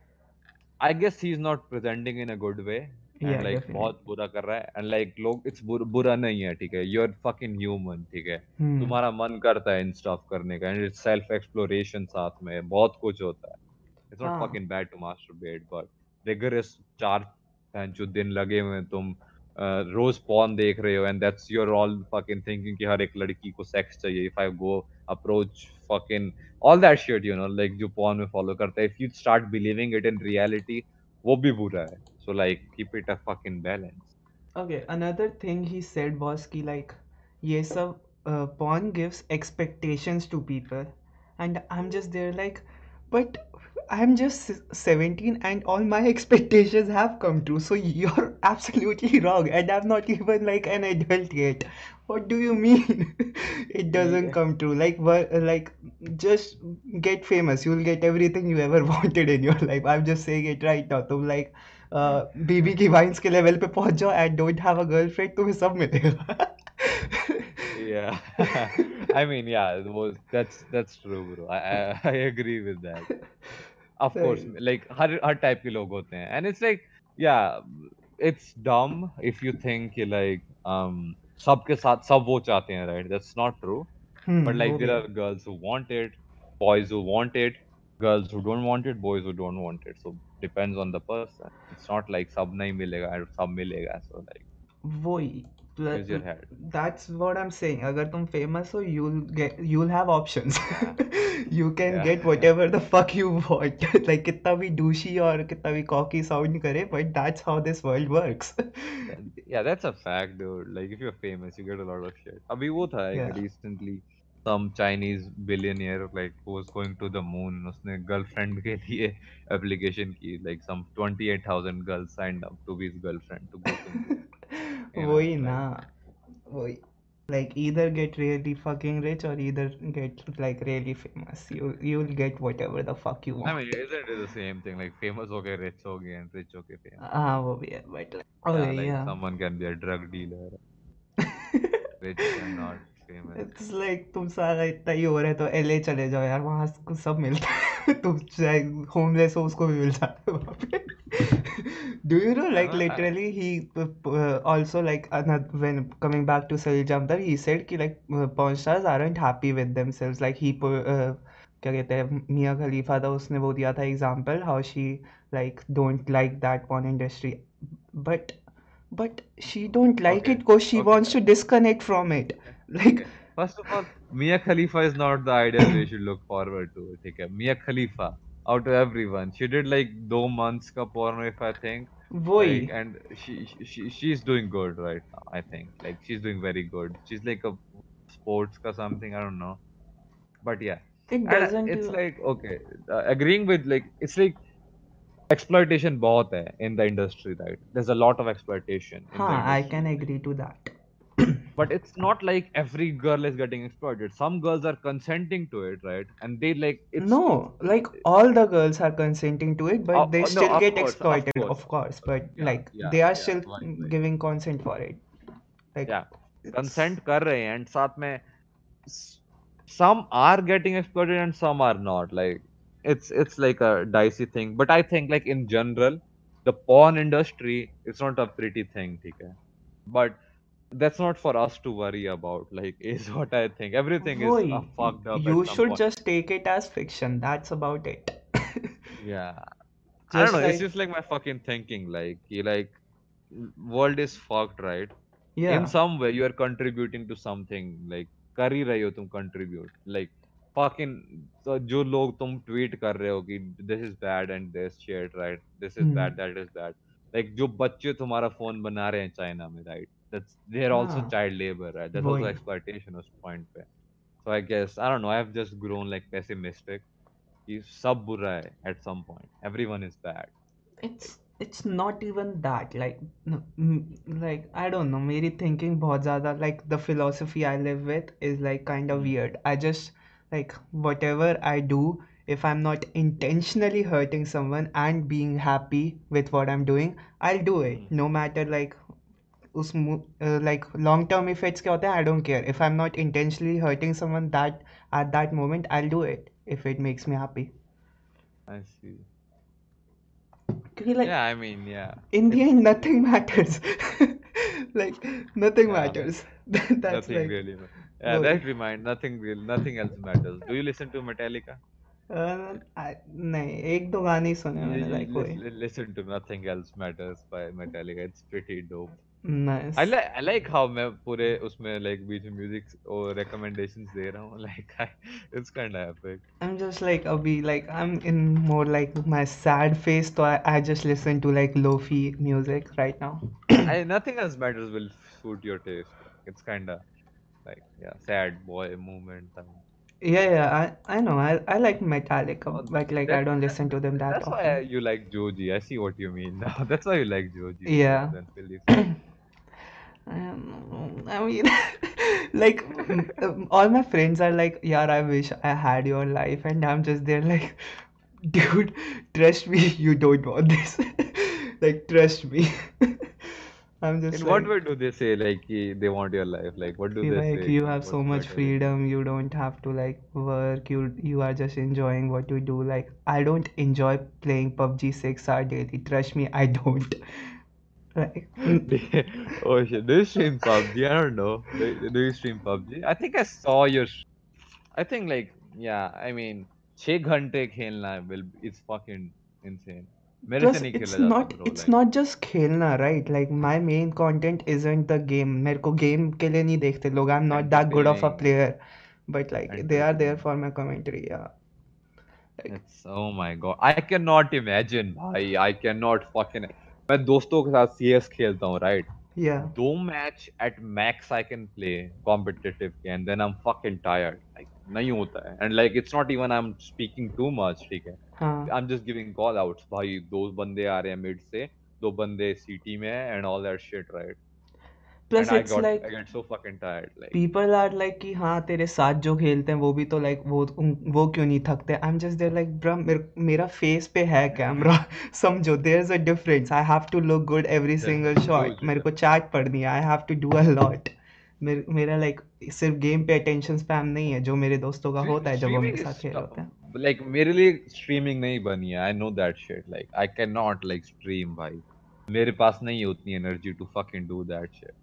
I guess he is not presenting in a good way, and like बहुत बुरा कर रहा है, एंड लाइक लोग it's बुरा नहीं है, ठीक है? यू आर फकिंग ह्यूमन, ठीक है? तुम्हारा मन करता है इन स्टफ करने का, एंड इट्स सेल्फ एक्सप्लोरेशन, साथ में बहुत कुछ होता है, it's not fucking bad to masturbate, but rigorous चार दिन लगे हुए तुम रोज पॉर्न देख रहे हो, and that's your all fucking thinking कि हर एक लड़की को सेक्स चाहिए, if I go approach fucking all that shit, you know, like जो पॉर्न में फॉलो करता है, if you start believing it in reality, वो भी बुरा है. So like keep it a fucking balance. Okay, another thing he said was ki like ye sab porn gives expectations to people, and I'm just there like, but I'm just 17 and all my expectations have come true, so you're absolutely wrong, and I'm not even like an adult yet. What do you mean? It doesn't come true. Like, just get famous. You'll get everything you ever wanted in your life. I'm just saying it right now. तुम like बीबी की vines के level पे पहुंच जाओ and don't have a girlfriend, तुम्हें सब मिलेगा. Yeah, I mean, yeah, that's true, bro. I agree with that. Of course, like her type के लोग होते हैं, and it's like, yeah, it's dumb if you think like सबके साथ सब वो चाहते हैं, right? That's not true. But like there are girls who want it, boys who want it, girls who don't want it, boys who don't want it. So depends on the person. It's not like सब नहीं मिलेगा और सब मिलेगा, so like. वही. Use your head. That's what I'm saying. Agar tum famous ho, you'll have options. You can get whatever the fuck you want. Like कितना भी douchey और कितना भी cocky sound करे, but that's how this world works. Yeah, that's a fact, dude. Like if you're famous, you get a lot of shit. अभी वो था recently some Chinese billionaire like who was going to the moon. उसने girlfriend के लिए application की. Like some 28,000 girls signed up to be his girlfriend to go to the moon. वही ना, वही like either get really fucking rich or either get like really famous. You'll get whatever the fuck you want. I mean, isn't it the same thing? Like famous हो गए, rich हो गए, and rich हो गए famous. हाँ वो भी है, but like someone can be a drug dealer, rich and not famous. It's like तुम सारा इतना ही हो रहा है तो LA चले जाओ यार, वहाँ सब मिलता है, तुम चाहे homeless हो उसको भी मिल जाता है वहाँ पे. Do you know, like literally he also like when coming back to Salil Jamdar, he said ki like porn stars aren't happy with themselves. Like he क्या कहते हैं, मिया खलीफा था, उसने वो दिया था example how she like don't like that porn industry, but she don't like it because she wants to disconnect from it. Like first of all, Mia Khalifa is not the idol we should look forward to. ठीक है, मिया खलीफा. Out of everyone, she did like 2 months ka porno, if I think. Like, and she's doing good right now. I think like she's doing very good. She's like a sports ka something, I don't know. But yeah, it doesn't. It's like okay, agreeing with like it's like exploitation bahut hai in the industry, right? There's a lot of exploitation. Haan, I can agree to that. But it's not like every girl is getting exploited. Some girls are consenting to it, right? And they like it's no, like all the girls are consenting to it, but they still get exploited, of course. But like they are still giving consent for it. Like consent कर रहे हैं, and साथ में some are getting exploited and some are not. Like it's like a dicey thing. But I think like in general, the porn industry is not a pretty thing, ठीक है? But that's not for us to worry about, like is what I think. Everything is fucked up. You should just take it as fiction. That's about it. Yeah, I don't know. Like, it's just like my fucking thinking. Like, world is fucked, right? Yeah. In some way, you are contributing to something. Like, कर ही रहे हो तुम contribute. Like, fucking जो लोग तुम tweet कर रहे हो कि this is bad and this shit, right? This is bad, that is bad. Like जो बच्चे तुम्हारा phone बना रहे हैं China में, right? They're also child labor, right? That's also exploitation उस point पे. So I guess I don't know. I've just grown like pessimistic. कि सब बुरा है at some point. Everyone is bad. It's not even that. Like I don't know. मेरी thinking बहुत ज़्यादा like the philosophy I live with is like kind of weird. I just like whatever I do, if I'm not intentionally hurting someone and being happy with what I'm doing, I'll do it. No matter like उस like long term effects क्या होते हैं, I don't care if I am not intentionally hurting someone that at that moment, I will do it if it makes me happy. I see. Like, yeah, I mean, yeah. In the end, nothing matters. Like, nothing matters. That's nothing like, really matters. Yeah, no. That reminds, nothing else matters. Do you listen to Metallica? No, एक दो गाने सुने मैंने like कोई. Listen to Nothing Else Matters by Metallica. It's pretty dope. Nice. I like how मैं पूरे उसमें like बीच में music और recommendations दे रहा हूँ like it's kind of epic. I'm just like अभी like I'm in more like my sad phase, so I just listen to like lo-fi music right now. Nothing Else Matters will suit your taste. It's kind of like yeah sad boy movement. Yeah, I know. I like Metallica, but like I don't listen to them that often. That's why you like Joji. I see what you mean now. That's why you like Joji. Yeah. I mean, like all my friends are like, "Yeah, I wish I had your life," and I'm just there like, "Dude, trust me, you don't want this." Like, trust me. I'm just. In like, what way do they say like they want your life? Like what do they say? You have so much freedom. You don't have to like work. You are just enjoying what you do. Like I don't enjoy playing PUBG 6 hours daily. Trust me, I don't. Like. Oh shit! Do you stream PUBG? I don't know. Do you stream PUBG? I think I saw your. I think like yeah. I mean, 6 घंटे खेलना will. It's fucking insane. Plus, it's not just खेलना, right? Like my main content isn't the game. मेरे को game के लिए नहीं देखते लोग. I'm not that good of a player, but like they are there for my commentary. Yeah. Like, oh my god, I cannot imagine, भाई. I cannot fucking. मैं दोस्तों के साथ CS खेलता हूँ, right? Yeah. 2 match at max I can play competitive, and then I'm fucking tired. Like नहीं होता है, and like it's not even I'm speaking too much, ठीक है? हाँ. I'm just giving call outs. भाई 2 बंदे आ रहे हैं mid से, 2 बंदे CT में हैं, and all that shit, right? Plus and it's I get so fucking tired. Like people are like कि हाँ तेरे साथ जो खेलते हैं वो भी तो like वो क्यों नहीं थकते? I'm just there like bro मेरा face पे है कैमरा समझो. There's a difference. I have to look good every single shot. मेरे को चार्ट पढ़नी है. I have to do a lot. मेरा like सिर्फ गेम पे अटेंशन स्पैम नहीं है जो मेरे दोस्तों का होता है जब हम एक साथ खेल होते हैं. Like मेरे लिए स्ट्रीमिंग नहीं बनी है. I know that shit. Like I cannot like stream भाई. मेरे पास नहीं होती energy to fucking do that shit.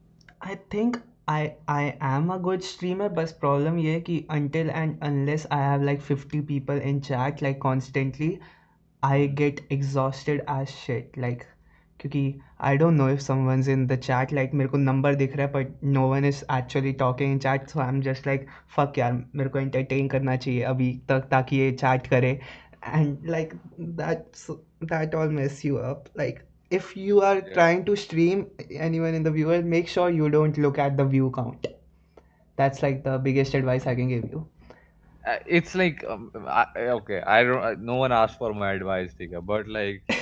I think I am a good streamer. बस प्रॉब्लम ये है कि until and unless I have like 50 people in chat like constantly, I get exhausted as shit. Like क्योंकि I don't know if someone's in the chat like मेरे को number दिख रहा है but no one is actually talking in chat so I am just like fuck यार मेरे को entertain करना चाहिए अभी तक ताकि ये चैट करे and like that all mess you up like if you are trying to stream anyone in the viewer make sure you don't look at the view count that's like the biggest advice I can give you. It's like okay, I don't. No one asked for my advice, okay? But like,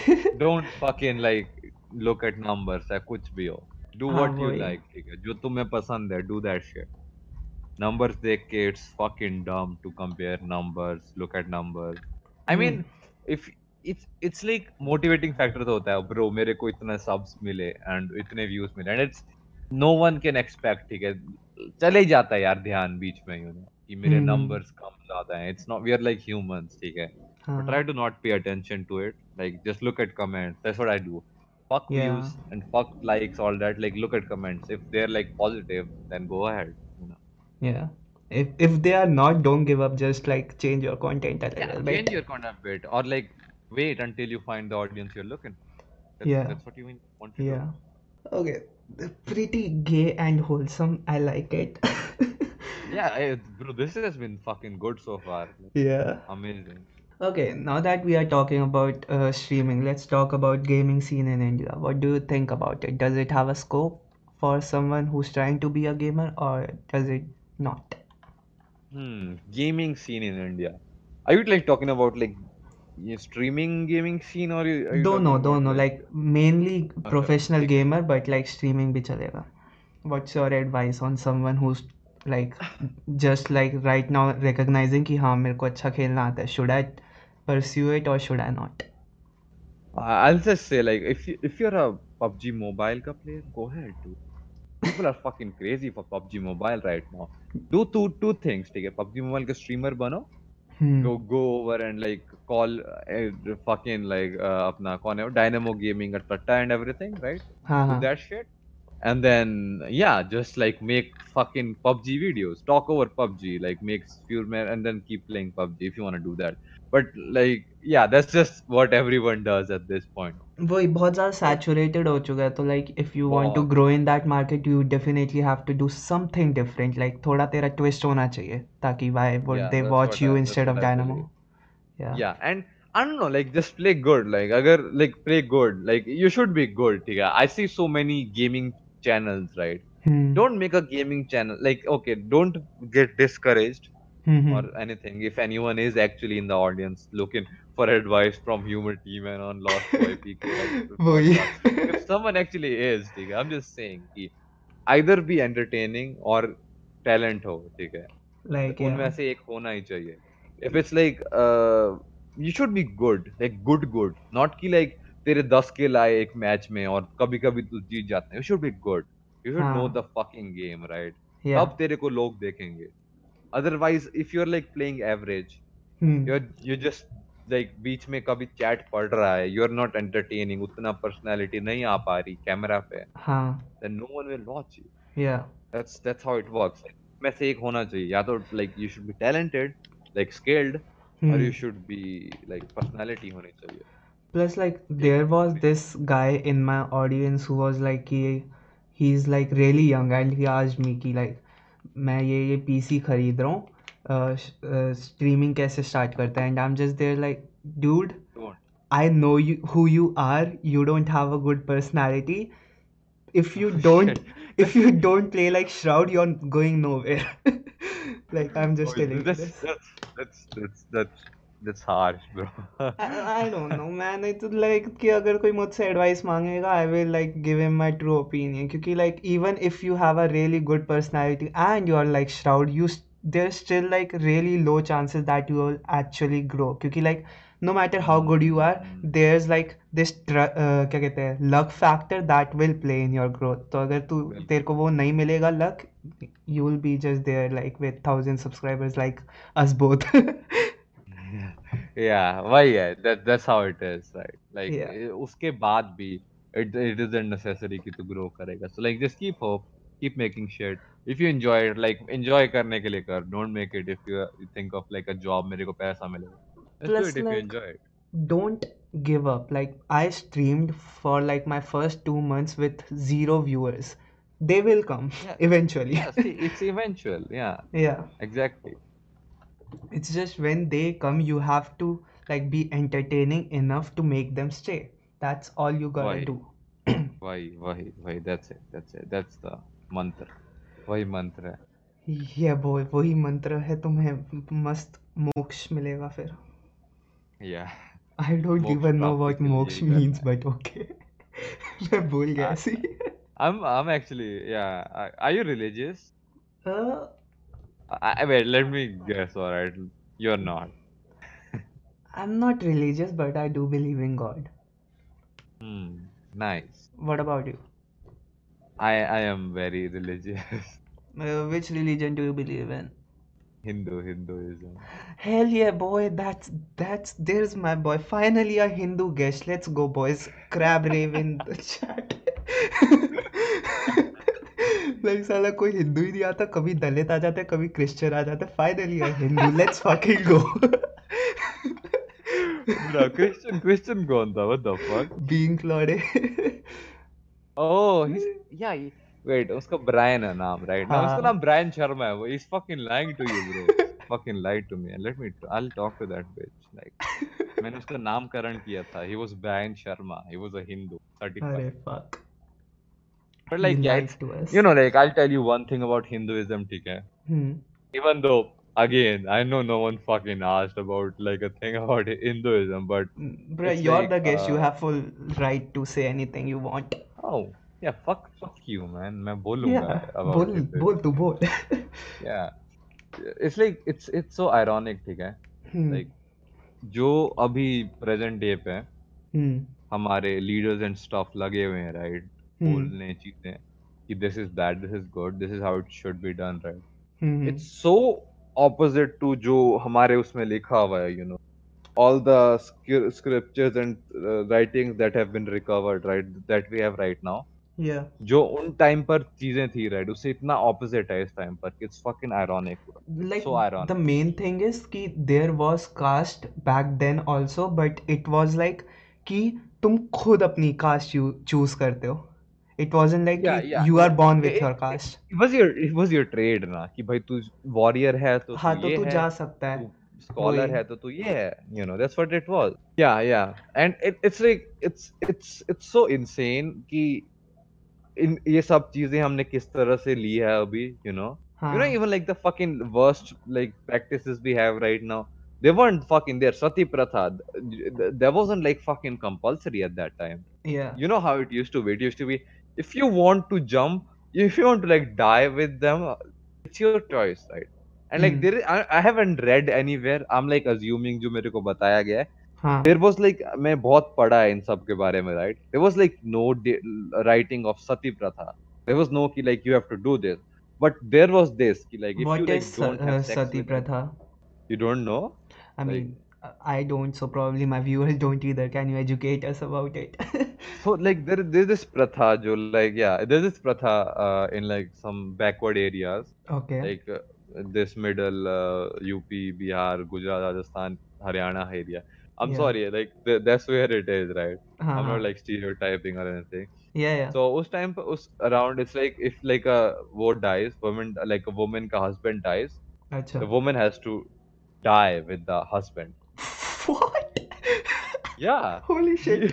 don't fucking like look at numbers. Like, कुछ भी हो. Do what you like, okay? जो तुम्हें पसंद है, do that shit. Numbers देख के it's fucking dumb to compare numbers, look at numbers. I mean, if it's like motivating factor तो होता है, bro. मेरे को इतना subs मिले and इतने views मिले and it's no one can expect, okay? चले जाता है यार ध्यान बीच में you know. कि मेरे नंबर्स कम ज्यादा हैं. It's not we are like humans ठीक है. But try to not pay attention to it like just look at comments. That's what I do. Fuck views and fuck likes all that like look at comments if they are like positive then go ahead you know. या if they are not don't give up just like change your content a little bit. Change your content a bit or like wait until you find the audience you're looking. That's what you want to do. Okay, pretty gay and wholesome. I like it. Yeah, bro, this has been fucking good so far. Yeah. Amazing. Okay, now that we are talking about streaming, let's talk about gaming scene in India. What do you think about it? Does it have a scope for someone who's trying to be a gamer or does it not? Gaming scene in India. Are you like talking about like streaming gaming scene or are you don't know. Like mainly professional gamer but like streaming bhi chalega. What's your advice on someone who's like just like right now recognizing कि हाँ मेरे को अच्छा खेलना आता है. Should I pursue it or should I not? I'll just say like if you're a PUBG Mobile का player, go ahead dude. people are fucking crazy for PUBG Mobile right now. Do two things, ठीक है? PUBG Mobile का streamer बनो, go over and like call fucking like अपना कौन है Dynamo Gaming at Patta and everything, right? Do that shit, and then yeah, just like make fucking PUBG videos, talk over PUBG, like make few and then keep playing PUBG if you want to do that. But like yeah, that's just what everyone does at this point. वो बहुत ज़्यादा saturated हो चुका है तो like if you want to grow in that market, you definitely have to do something different. Like थोड़ा तेरा twist होना चाहिए ताकि why would they watch you instead of Dynamo? Yeah. Yeah, and I don't know, like just play good. Like अगर like play good, like you should be good, ठीक है? I see so many gaming channels, right? Don't make a gaming channel. Like okay, don't get discouraged. Or anything. If anyone is actually in the audience looking for advice from humor team and on Lost Boy PK, if someone actually is, ठीक है, I'm just saying कि either be entertaining or talent हो, ठीक है. Like उनमें से एक होना ही चाहिए. If it's like you should be good, like good, not कि like तेरे 10K लाए एक मैच में और कभी-कभी तू जीत जाते हैं. You should be good. You should know the fucking game, right? अब तेरे को लोग देखेंगे. Otherwise, if you're like playing average, you're just like बीच में कभी chat पढ़ रहा है, you're not entertaining, उतना personality नहीं आ पा रही camera पे, then no one will watch you. Yeah, that's how it works. में से एक होना चाहिए, या तो like you should be talented, like skilled, or you should be like personality होनी चाहिए. Plus like there was this guy in my audience who was like he's like really young and he asked me कि like मैं ये PC खरीद रहा हूँ streaming कैसे start करता है and I am just there like dude I know you who you are you don't have a good personality if you don't play like Shroud you are going nowhere like I am just telling you that's harsh bro I don't know man it like कि अगर कोई मुझसे advice मांगेगा I will like give him my true opinion क्योंकि like even if you have a really good personality and you are like Shroud you there still like really low chances that you will actually grow क्योंकि like no matter how good you are there is like this क्या कहते हैं luck factor that will play in your growth तो अगर तू तेरे को वो नहीं मिलेगा luck you will be just there like with 1000 subscribers like us both Yeah, why? Yeah, that's how it is, right? Like, उसके बाद भी it isn't necessary कि तू grow करेगा. So like, just keep hope, keep making shit. If you enjoy it, like enjoy करने के लिए कर. Don't make it if you think of like a job मेरे को पैसा मिलेगा. Plus, do it if like, you enjoy it. Don't give up. Like I streamed for like my first 2 months with 0 viewers. They will come eventually. Yeah, see, it's eventual. Yeah. Yeah. Exactly. It's just when they come you have to like be entertaining enough to make them stay. That's all you gotta do. Why? That's it. That's the mantra. Why mantra? Yeah boy, वही mantra है तुम्हें मस्त मोक्ष मिलेगा फिर. Yeah. I don't even know what मोक्ष means, but okay. मैं भूल गया सी. I'm actually Are you religious? Wait, let me guess, alright, you're not. I'm not religious, but I do believe in God. Nice. What about you? I am very religious. Which religion do you believe in? Hinduism. Hell yeah, boy, there's my boy. Finally a Hindu guest. Let's go, boys. Crab rave in the chat. Like साला कोई हिंदू ही नहीं आता कभी दलित आ जाते कभी Christian आ जाते finally I Hindu let's fucking go bro Christian कौन था what the fuck being Claude oh yeah wait उसका ब्रायन है नाम राइट नाउ उसका नाम ब्रायन शर्मा है वो is fucking lying to you bro fucking lied to me let me I talk to that bitch like मैंने उसका नामकरण किया था he was Brian Sharma he was a Hindu 35 अरे fuck But like, you know, like I'll tell you one thing about Hinduism, ठीक है? Even though, again, I know no one fucking asked about like a thing about Hinduism, but bro, you're like, the guest. You have full right to say anything you want. Oh, yeah. Fuck you, man. मैं बोलूँगा. बोल तू. Yeah, it's like it's so ironic, ठीक है? Like, जो अभी present day पे हमारे leaders and stuff लगे हुए हैं, right? बोलने चीजें this is bad, this is good, this is how it should be done, right? Mm-hmm. It's so opposite to जो हमारे उसमें लिखा हुआ है, you know, all the scriptures and writings that have been recovered, right, that we have right now. Yeah. जो उन time पर चीजें थी, right, उससे इतना opposite है इस टाइम पर, it's fucking ironic. Like, so ironic. The main thing is कि there was caste back then also, but it was like कि तुम खुद अपनी caste choose करते हो. It wasn't like you are born with your caste. It was your trade ना कि भाई तू warrior है तो हाँ तो तू जा सकता है, scholar है तो तू ये है, you know, that's what it was. Yeah, yeah, and it's like it's so insane कि इन ये सब चीजें हमने किस तरह से ली है अभी, you know even like the fucking worst like practices we have right now, they weren't fucking there. Sati pratha, there wasn't like fucking compulsory at that time. Yeah, you know how it used to be. It used to be if you want to jump, if you want to like die with them, it's your choice, right? And like there is, I haven't read anywhere. I'm like assuming जो मेरे को बताया गया है. There was like मैं बहुत पढ़ा है इन सब के बारे में, right? There was like no writing of sati pratha. There was no ki like you have to do this. But there was this ki like if you like don't have sex. What is sati pratha? You don't know? I mean, I don't, so probably my viewers don't either. Can you educate us about it? So like there's this pratha jo like there's this pratha in like some backward areas. Okay. Like this middle UP, Bihar, Gujarat, Rajasthan, Haryana area. I'm sorry, like that's where it is, right? I'm not like stereotyping or anything. Yeah, yeah. So उस time पर उस around it's like if like a वो dies, woman like a woman का husband dies, अच्छा, the woman has to die with the husband. What? Yeah. Holy shit.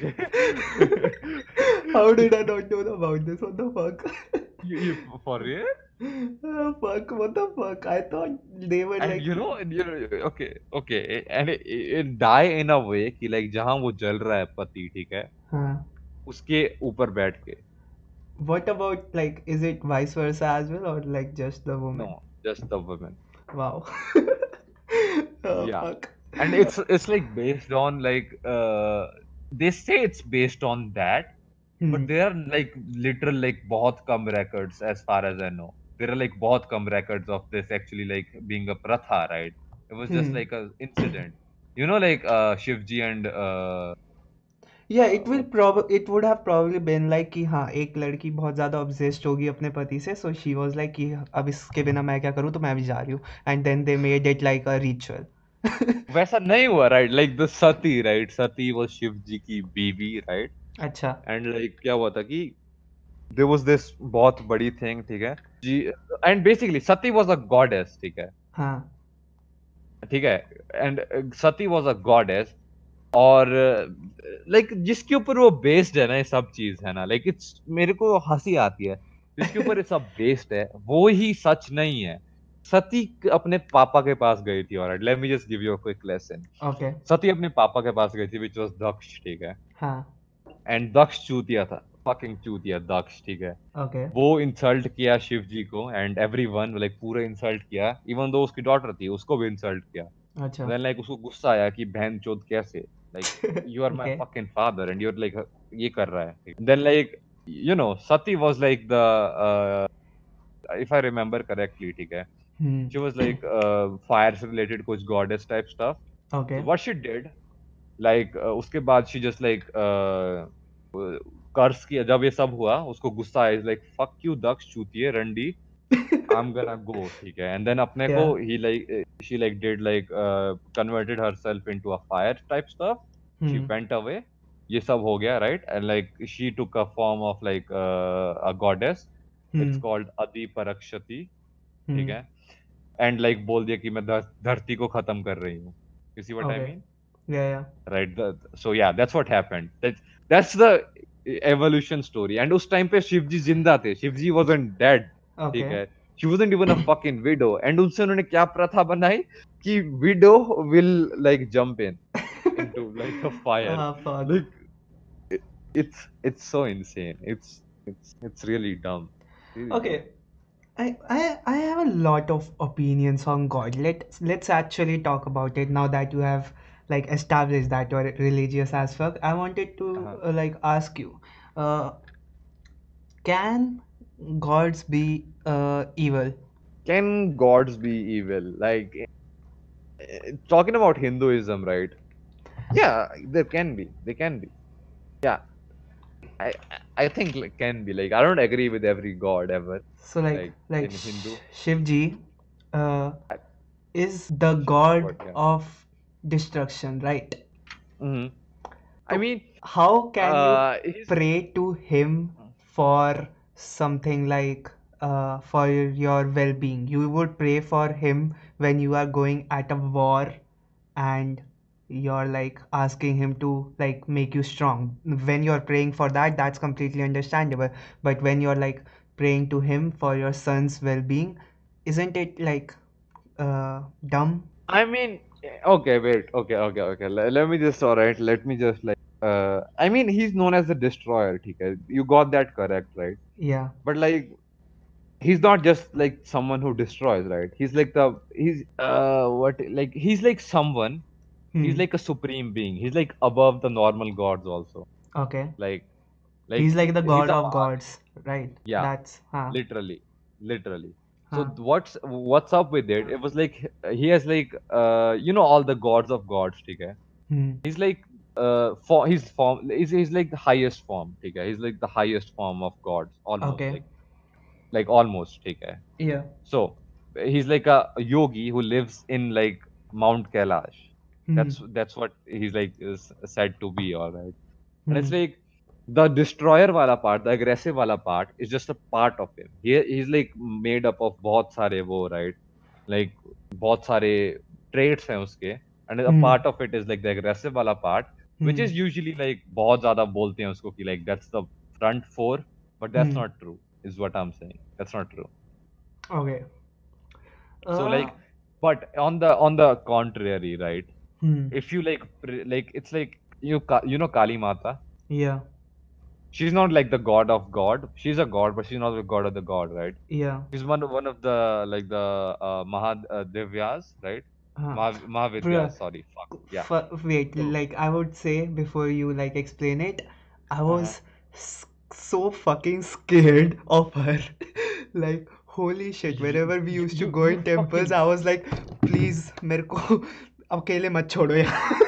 How did I not know about this? What the fuck? You for real? Fuck, what the fuck? I thought they were like, you know, okay, and it die in a way कि like जहाँ वो जल रहा है पति, ठीक है, उसके ऊपर बैठ के. What about like is it vice versa as well or like just the woman? No, just the woman. Wow. Fuck. And it's like based on like they say it's based on that. But there are like literal like बहुत कम records as far as I know. There are like बहुत कम records of this actually like being a pratha, right? It was just like an incident. You know, like Shivji and yeah, it would have probably been like कि हाँ एक लड़की बहुत ज़्यादा obsessed होगी अपने पति से, so she was like कि अब इसके बिना मैं क्या करूँ, तो मैं भी जा रही हूँ, and then they made it like a ritual. वैसा नहीं हुआ, right? Like the Sati, right? Sati was Shivji की बीवी, right? अच्छा. And like क्या हुआ था कि there was this बहुत बड़ी thing, ठीक है जी, and basically Sati was a goddess, ठीक है, हाँ ठीक है, and Sati was a goddess और like जिसके ऊपर वो based है ना ये सब चीज है ना, like it's मेरे को हंसी आती है जिसके ऊपर ये सब based है वो ही सच नहीं है. सती अपने पापा के पास गई थी, alright, let me just give you a quick lesson. Okay. सती अपने पापा के पास गई थी which was दक्ष, ठीक है, हाँ, एंड दक्ष चूतिया था, fucking चूतिया दक्ष, ठीक है, okay. वो इंसल्ट किया शिवजी को एंड एवरीवन, लाइक पूरा इंसल्ट किया, इवन दो उसकी डॉटर थी उसको भी इंसल्ट किया. अच्छा. देन लाइक उसको गुस्सा आया कि बहन चोद कैसे, like you are my fucking father and you are like ये कर रहा है. Then like you know Sati was like the if I remember correctly, ठीक है, शी वाज लाइक फायर से रिलेटेड कुछ goddess type stuff. Okay. What she did like उसके बाद शी जस्ट लाइक कर्स किया, जब ये सब हुआ उसको गुस्सा आया, लाइक फक यू दक्ष चूतिए रंडी, आई एम गोना गो, ठीक है, एंड देन अपने को ही like she like did like converted herself into a fire type stuff, she went away, ये सब हो गया, right, and like she took a form of like a goddess, it's called Adi Parashakti, ठीक है, एंड लाइक बोल दिया कि मैं धरती को खत्म कर रही हूँ, you see what I mean? Yeah, yeah. Right. So yeah, that's what happened. That's the evolution story. And उस time पे शिवजी जिंदा थे. Shivji wasn't dead. Okay. ठीक है. She wasn't even a fucking widow. And उनसे उन्होंने क्या प्रथा बनाई कि widow will like jump in into like a fire. Like it's so insane. It's really dumb. Really okay. Dumb. I have a lot of opinions on God. Let's actually talk about it now that you have like established that you're religious as fuck. I wanted to like ask you, can gods be evil? Can gods be evil? Like, talking about Hinduism, right? Yeah, they can be. They can be. Yeah. I think like, can be. Like, I don't agree with every god ever. So, like in Hindu. Shivji is the god of destruction, right? Mm-hmm. I mean, how can you pray to him for something like for your well-being? You would pray for him when you are going at a war and you're like asking him to like make you strong. When you're praying for that, that's completely understandable. But when you're like praying to him for your son's well-being, isn't it like dumb? I mean, okay, wait, okay. Let me just like I mean, he's known as the destroyer, okay? You got that correct, right? Yeah. But like, he's not just like someone who destroys, right? He's like the he's like someone. He's like a supreme being. He's like above the normal gods also. Okay. Like he's like the god of gods, right? Yeah. That's literally. So what's up with it? It was like he has like you know, all the gods of gods, okay? He's like for his form he's like the highest form, okay? He's like the highest form of gods almost. Okay. Like almost, okay? Yeah. So he's like a yogi who lives in like Mount Kailash. That's what he's like is said to be, all right? And it's like the destroyer wala part, the aggressive wala part is just a part of him. He's like made up of bahut sare wo, right? Like bahut sare traits hain uske, and a part of it is like the aggressive wala part, which is usually like bahut zyada bolte hain usko ki like that's the front four, but that's not true is what I'm saying. That's not true. Okay. So like, but on the contrary, right? If you like it's like you know Kali Mata? Yeah. She's not like the god of god. She's a god, but she's not the god of the god, right? Yeah. She's one of the like the Mahavidyas, right? Mahavidya. Sorry. Fuck. Yeah. Wait. Like, I would say before you like explain it, I was so fucking scared of her. Like, holy shit! Whenever we used to go in temples, I was like, please, mereko. अकेले मत छोड़ो यार.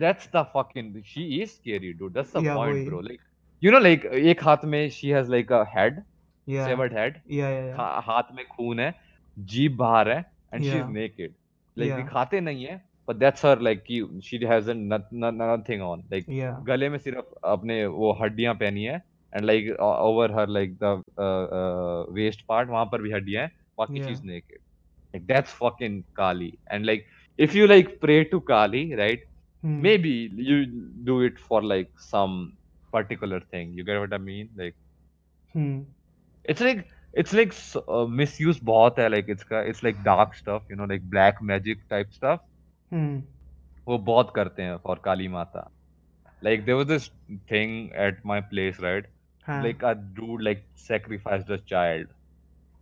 That's the fucking, she is scary, dude. That's the point, bro. Like, you know, like एक हाथ में she has like a head, severed head. Yeah. हाथ में खून है, जीभ बाहर है, and she's naked. Like दिखाते नहीं है, but that's her, like she has nothing on. Like गले में सिर्फ अपने वो हड्डियां पहनी है, and like over her like the waist part वहाँ पर भी हड्डियां हैं, बाकी she's naked. Like, that's fucking Kali. And like, if you like pray to Kali, right? Maybe you do it for like some particular thing. You get what I mean? Like, it's like misuse bahut hai. Like, it's like dark stuff, you know, like black magic type stuff. वो बहुत करते हैं for Kali Mata. Like, there was this thing at my place, right? Like, a dude like sacrificed a child,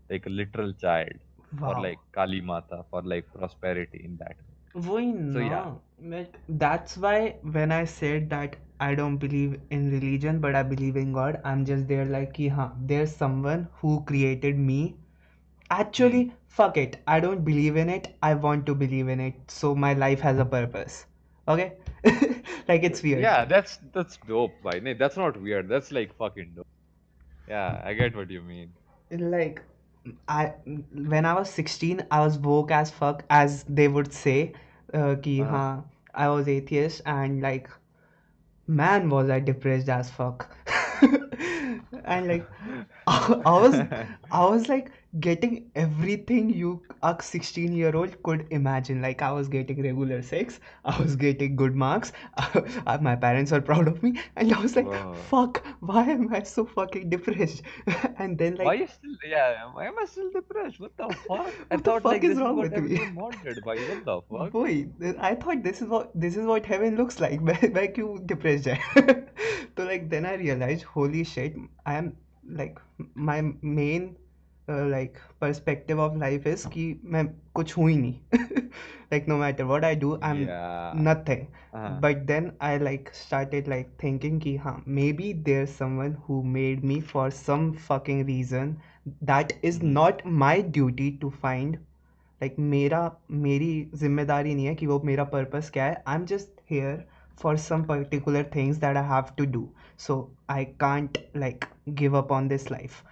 like a literal child. Wow. For like Kali Mata, for like prosperity in that. So yeah, like, that's why when I said that I don't believe in religion, but I believe in God, I'm just there like, there's someone who created me. Actually, fuck it, I don't believe in it. I want to believe in it, so my life has a purpose. Okay, like it's weird. Yeah, that's dope, right? No, that's not weird. That's like fucking dope. Yeah, I get what you mean. Like, when I was 16, I was woke as fuck, as they would say, I was atheist, and like, man, was I depressed as fuck. And like, I was like getting everything you a 16-year-old could imagine. Like, I was getting regular sex, I was getting good marks, my parents were proud of me, and I was like, fuck, why am I so fucking depressed? And then like, why am I still depressed? What the fuck? I thought this is what heaven looks like. Where you depressed? So like, then I realized, holy shit, I am like, my main like perspective of life is कि मैं कुछ हूँ ही नहीं like no matter what I do I'm nothing but then I like started like thinking कि हाँ maybe there's someone who made me for some fucking reason that is not my duty to find like मेरी जिम्मेदारी नहीं है कि वो मेरा purpose क्या है I'm just here for some particular things that I have to do so I can't like give up on this life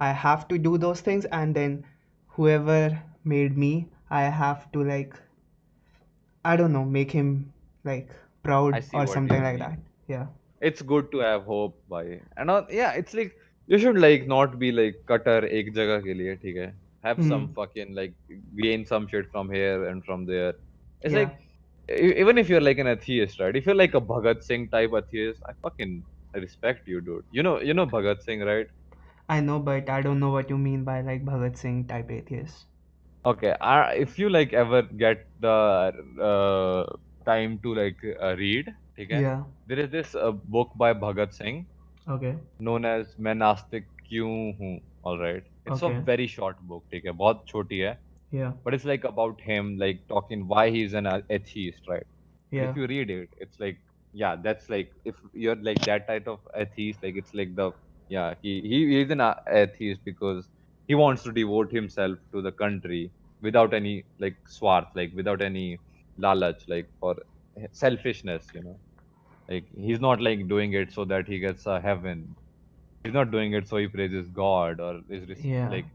I have to do those things and then whoever made me I have to like I don't know make him like proud or something like that yeah it's good to have hope bhai and yeah it's like you should like not be like cutter ek jagah ke liye theek hai have some fucking like gain some shit from here and from there it's like even if you're like an atheist right if you're like a Bhagat Singh type atheist I fucking respect you dude you know Bhagat Singh right I know, but I don't know what you mean by like Bhagat Singh type atheist. Okay, if you like ever get the time to like read, okay? Yeah. There is this book by Bhagat Singh. Okay. Known as "मैं नास्तिक क्यों हूँ." All right. It's a very short book, okay? बहुत छोटी है. Yeah. But it's like about him, like talking why he's an atheist, right? Yeah. If you read it, it's like yeah, that's like if you're like that type of atheist, like it's like the Yeah, he is an atheist because he wants to devote himself to the country without any like swarth, like without any lalach, like for selfishness, you know. Like he's not like doing it so that he gets a heaven. He's not doing it so he praises God or is like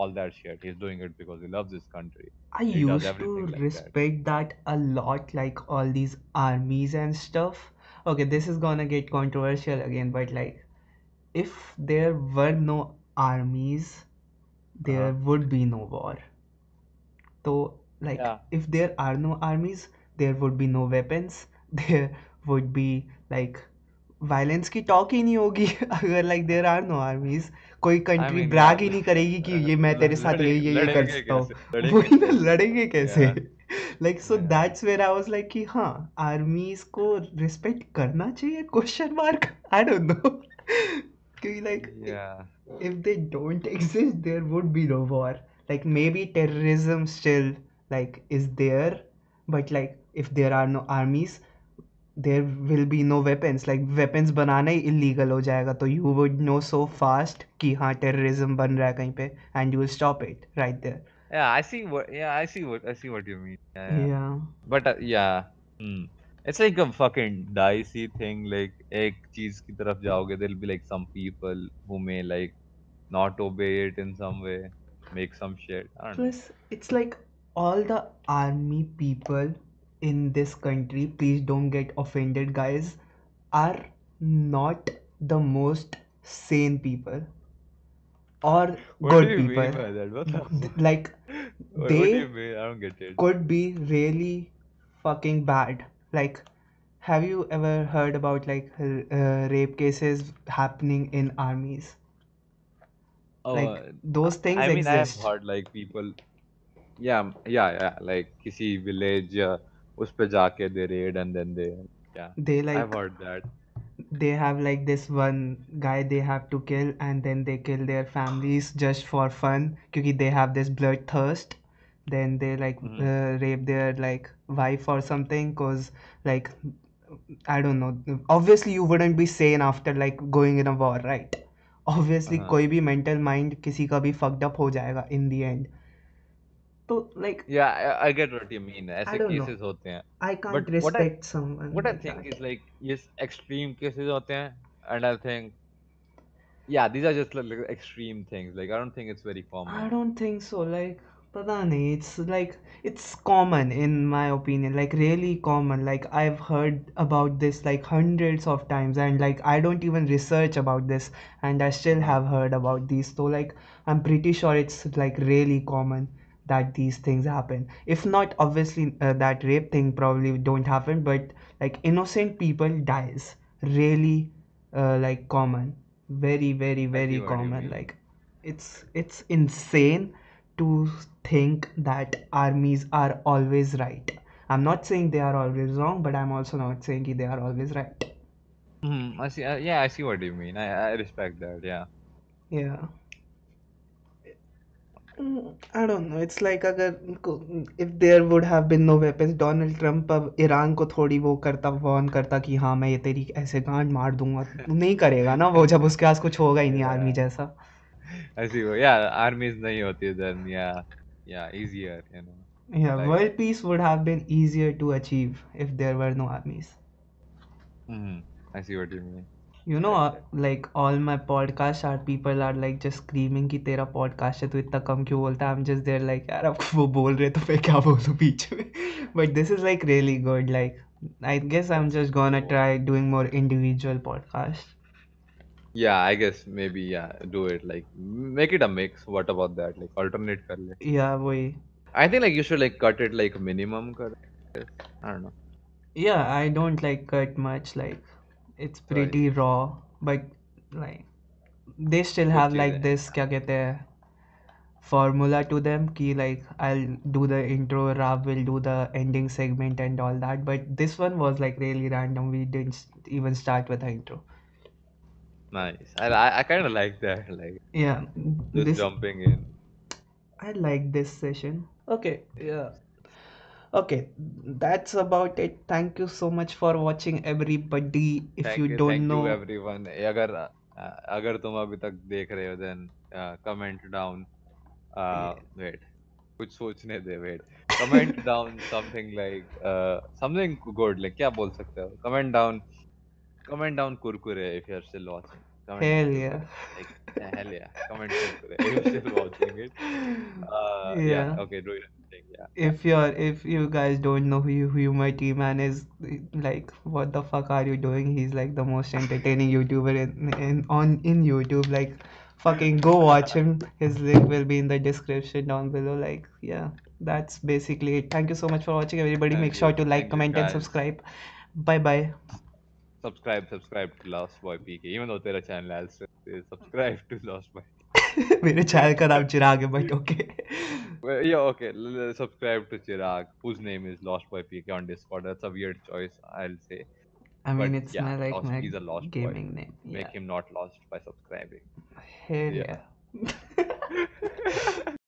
all that shit. He's doing it because he loves his country. I used to respect that a lot, like all these armies and stuff. Okay, this is gonna get controversial again, but like. If there were no armies, there would be no war. So, like, if there are no armies, there would be no weapons. There would be like violence की talk ही नहीं होगी अगर like there are no armies. कोई country brag ही नहीं करेगी कि ये मैं तेरे साथ ये कर सकता हूँ. वही ना लड़ेंगे कैसे? Like so that's where I was like कि हाँ armies को respect करना चाहिए question mark I don't know. Like if they don't exist there would be no war like maybe terrorism still like is there but like if there are no armies there will be no weapons like weapons banana he illegal हो जाएगा तो you would know so fast कि हाँ terrorism बन रहा है कहीं पे and you will stop it right there I see what you mean but It's like a fucking dicey thing. Like, एक चीज की तरफ जाओगे, there'll be like some people who may like not obey it in some way, make some shit. I don't Plus, know. It's like all the army people in this country. Please don't get offended, guys. Are not the most sane people or good people. What do you mean by that? Like, they I don't get it. Could be really fucking bad. Like, have you ever heard about like rape cases happening in armies? Oh, like those things exist. I mean, exist. I've heard like people, like किसी village उस पे जाके they raid and then they like I've heard that. They have like this one guy they have to kill and then they kill their families just for fun क्योंकि they have this blood thirst. Then they like rape their like wife or something cause like I don't know obviously you wouldn't be sane after like going in a war right obviously कोई भी mental mind किसी का भी fucked up हो जाएगा in the end तो like I get what you mean ऐसे cases होते हैं I can't but respect someone what I think is like yes extreme cases होते हैं and I think these are just like extreme things like I don't think it's very common I don't think so like पता नहीं it's common in my opinion like really common like I've heard about this like hundreds of times and like I don't even research about this and I still have heard about these so like I'm pretty sure it's like really common that these things happen if not obviously that rape thing probably don't happen but like innocent people dies really like common very very very common like it's insane to think that armies are always right I'm not saying they are always wrong but I'm also not saying they are always right I see I see what you mean I respect that yeah I don't know, it's like अगर if there would have been no weapons, Donald Trump अब Iran को थोड़ी वो करता, Warne करता कि हाँ मैं ये तेरी ऐसे गांड मार दूंगा, नहीं करेगा ना वो, जब उसके पास कुछ होगा ही नहीं आर्मी जैसा, ऐसी वो या आर्मीज नहीं होती then yeah easier you know, yeah world peace would have been easier to achieve if there were no armies. I see what you mean. You know, like all my podcasts are people are like just screaming कि तेरा podcast है तो इतना कम क्यों बोलता है. I'm just there like यार अब वो बोल रहे तो मैं क्या बोलूँ बीच में. But this is like really good. Like I guess I'm just gonna try doing more individual podcasts. Yeah, I guess maybe yeah, do it like make it a mix. What about that? Like alternate कर ले. Yeah, वही. I think like you should like cut it like minimum कर. I don't know. Yeah, I don't like cut much. Like it's pretty raw, but like they still have like this क्या कहते हैं formula to them कि like I'll do the intro, Rav will do the ending segment and all that. But this one was like really random. We didn't even start with the intro. Nice. I kind of like that. Like yeah, just this, jumping in. I like this session. Okay. Yeah. Okay, that's about it. Thank you so much for watching everybody. If thank you, you don't thank know, thank you everyone. अगर तुम अभी तक देख रहे हो then comment down. Wait, कुछ सोचने दे. Wait, comment down something like something good. Like क्या बोल सकते हो? Comment down Kurkure if you're still watching. Hell yeah. Like, hell yeah. Comment kurakure if you're still watching it. Yeah. Okay, do it. Yeah. If you guys don't know who my team man is, like what the fuck are you doing? He's like the most entertaining YouTuber in YouTube. Like fucking go watch him. His link will be in the description down below. Like yeah, that's basically it. Thank you so much for watching everybody. Make sure to like, comment and subscribe. Bye bye. Subscribe to Lost Boy PK. Even though their channel has subscribe to Lost Boy. मेरे channel का नाम चिराग है but okay yeah okay subscribe to Chirag whose name is Lost Boy PK on Discord. That's a weird choice, I'll say. I mean, but it's yeah, not like lost, my he's a lost gaming boy. Name yeah. Make him not lost by subscribing. Hell yeah.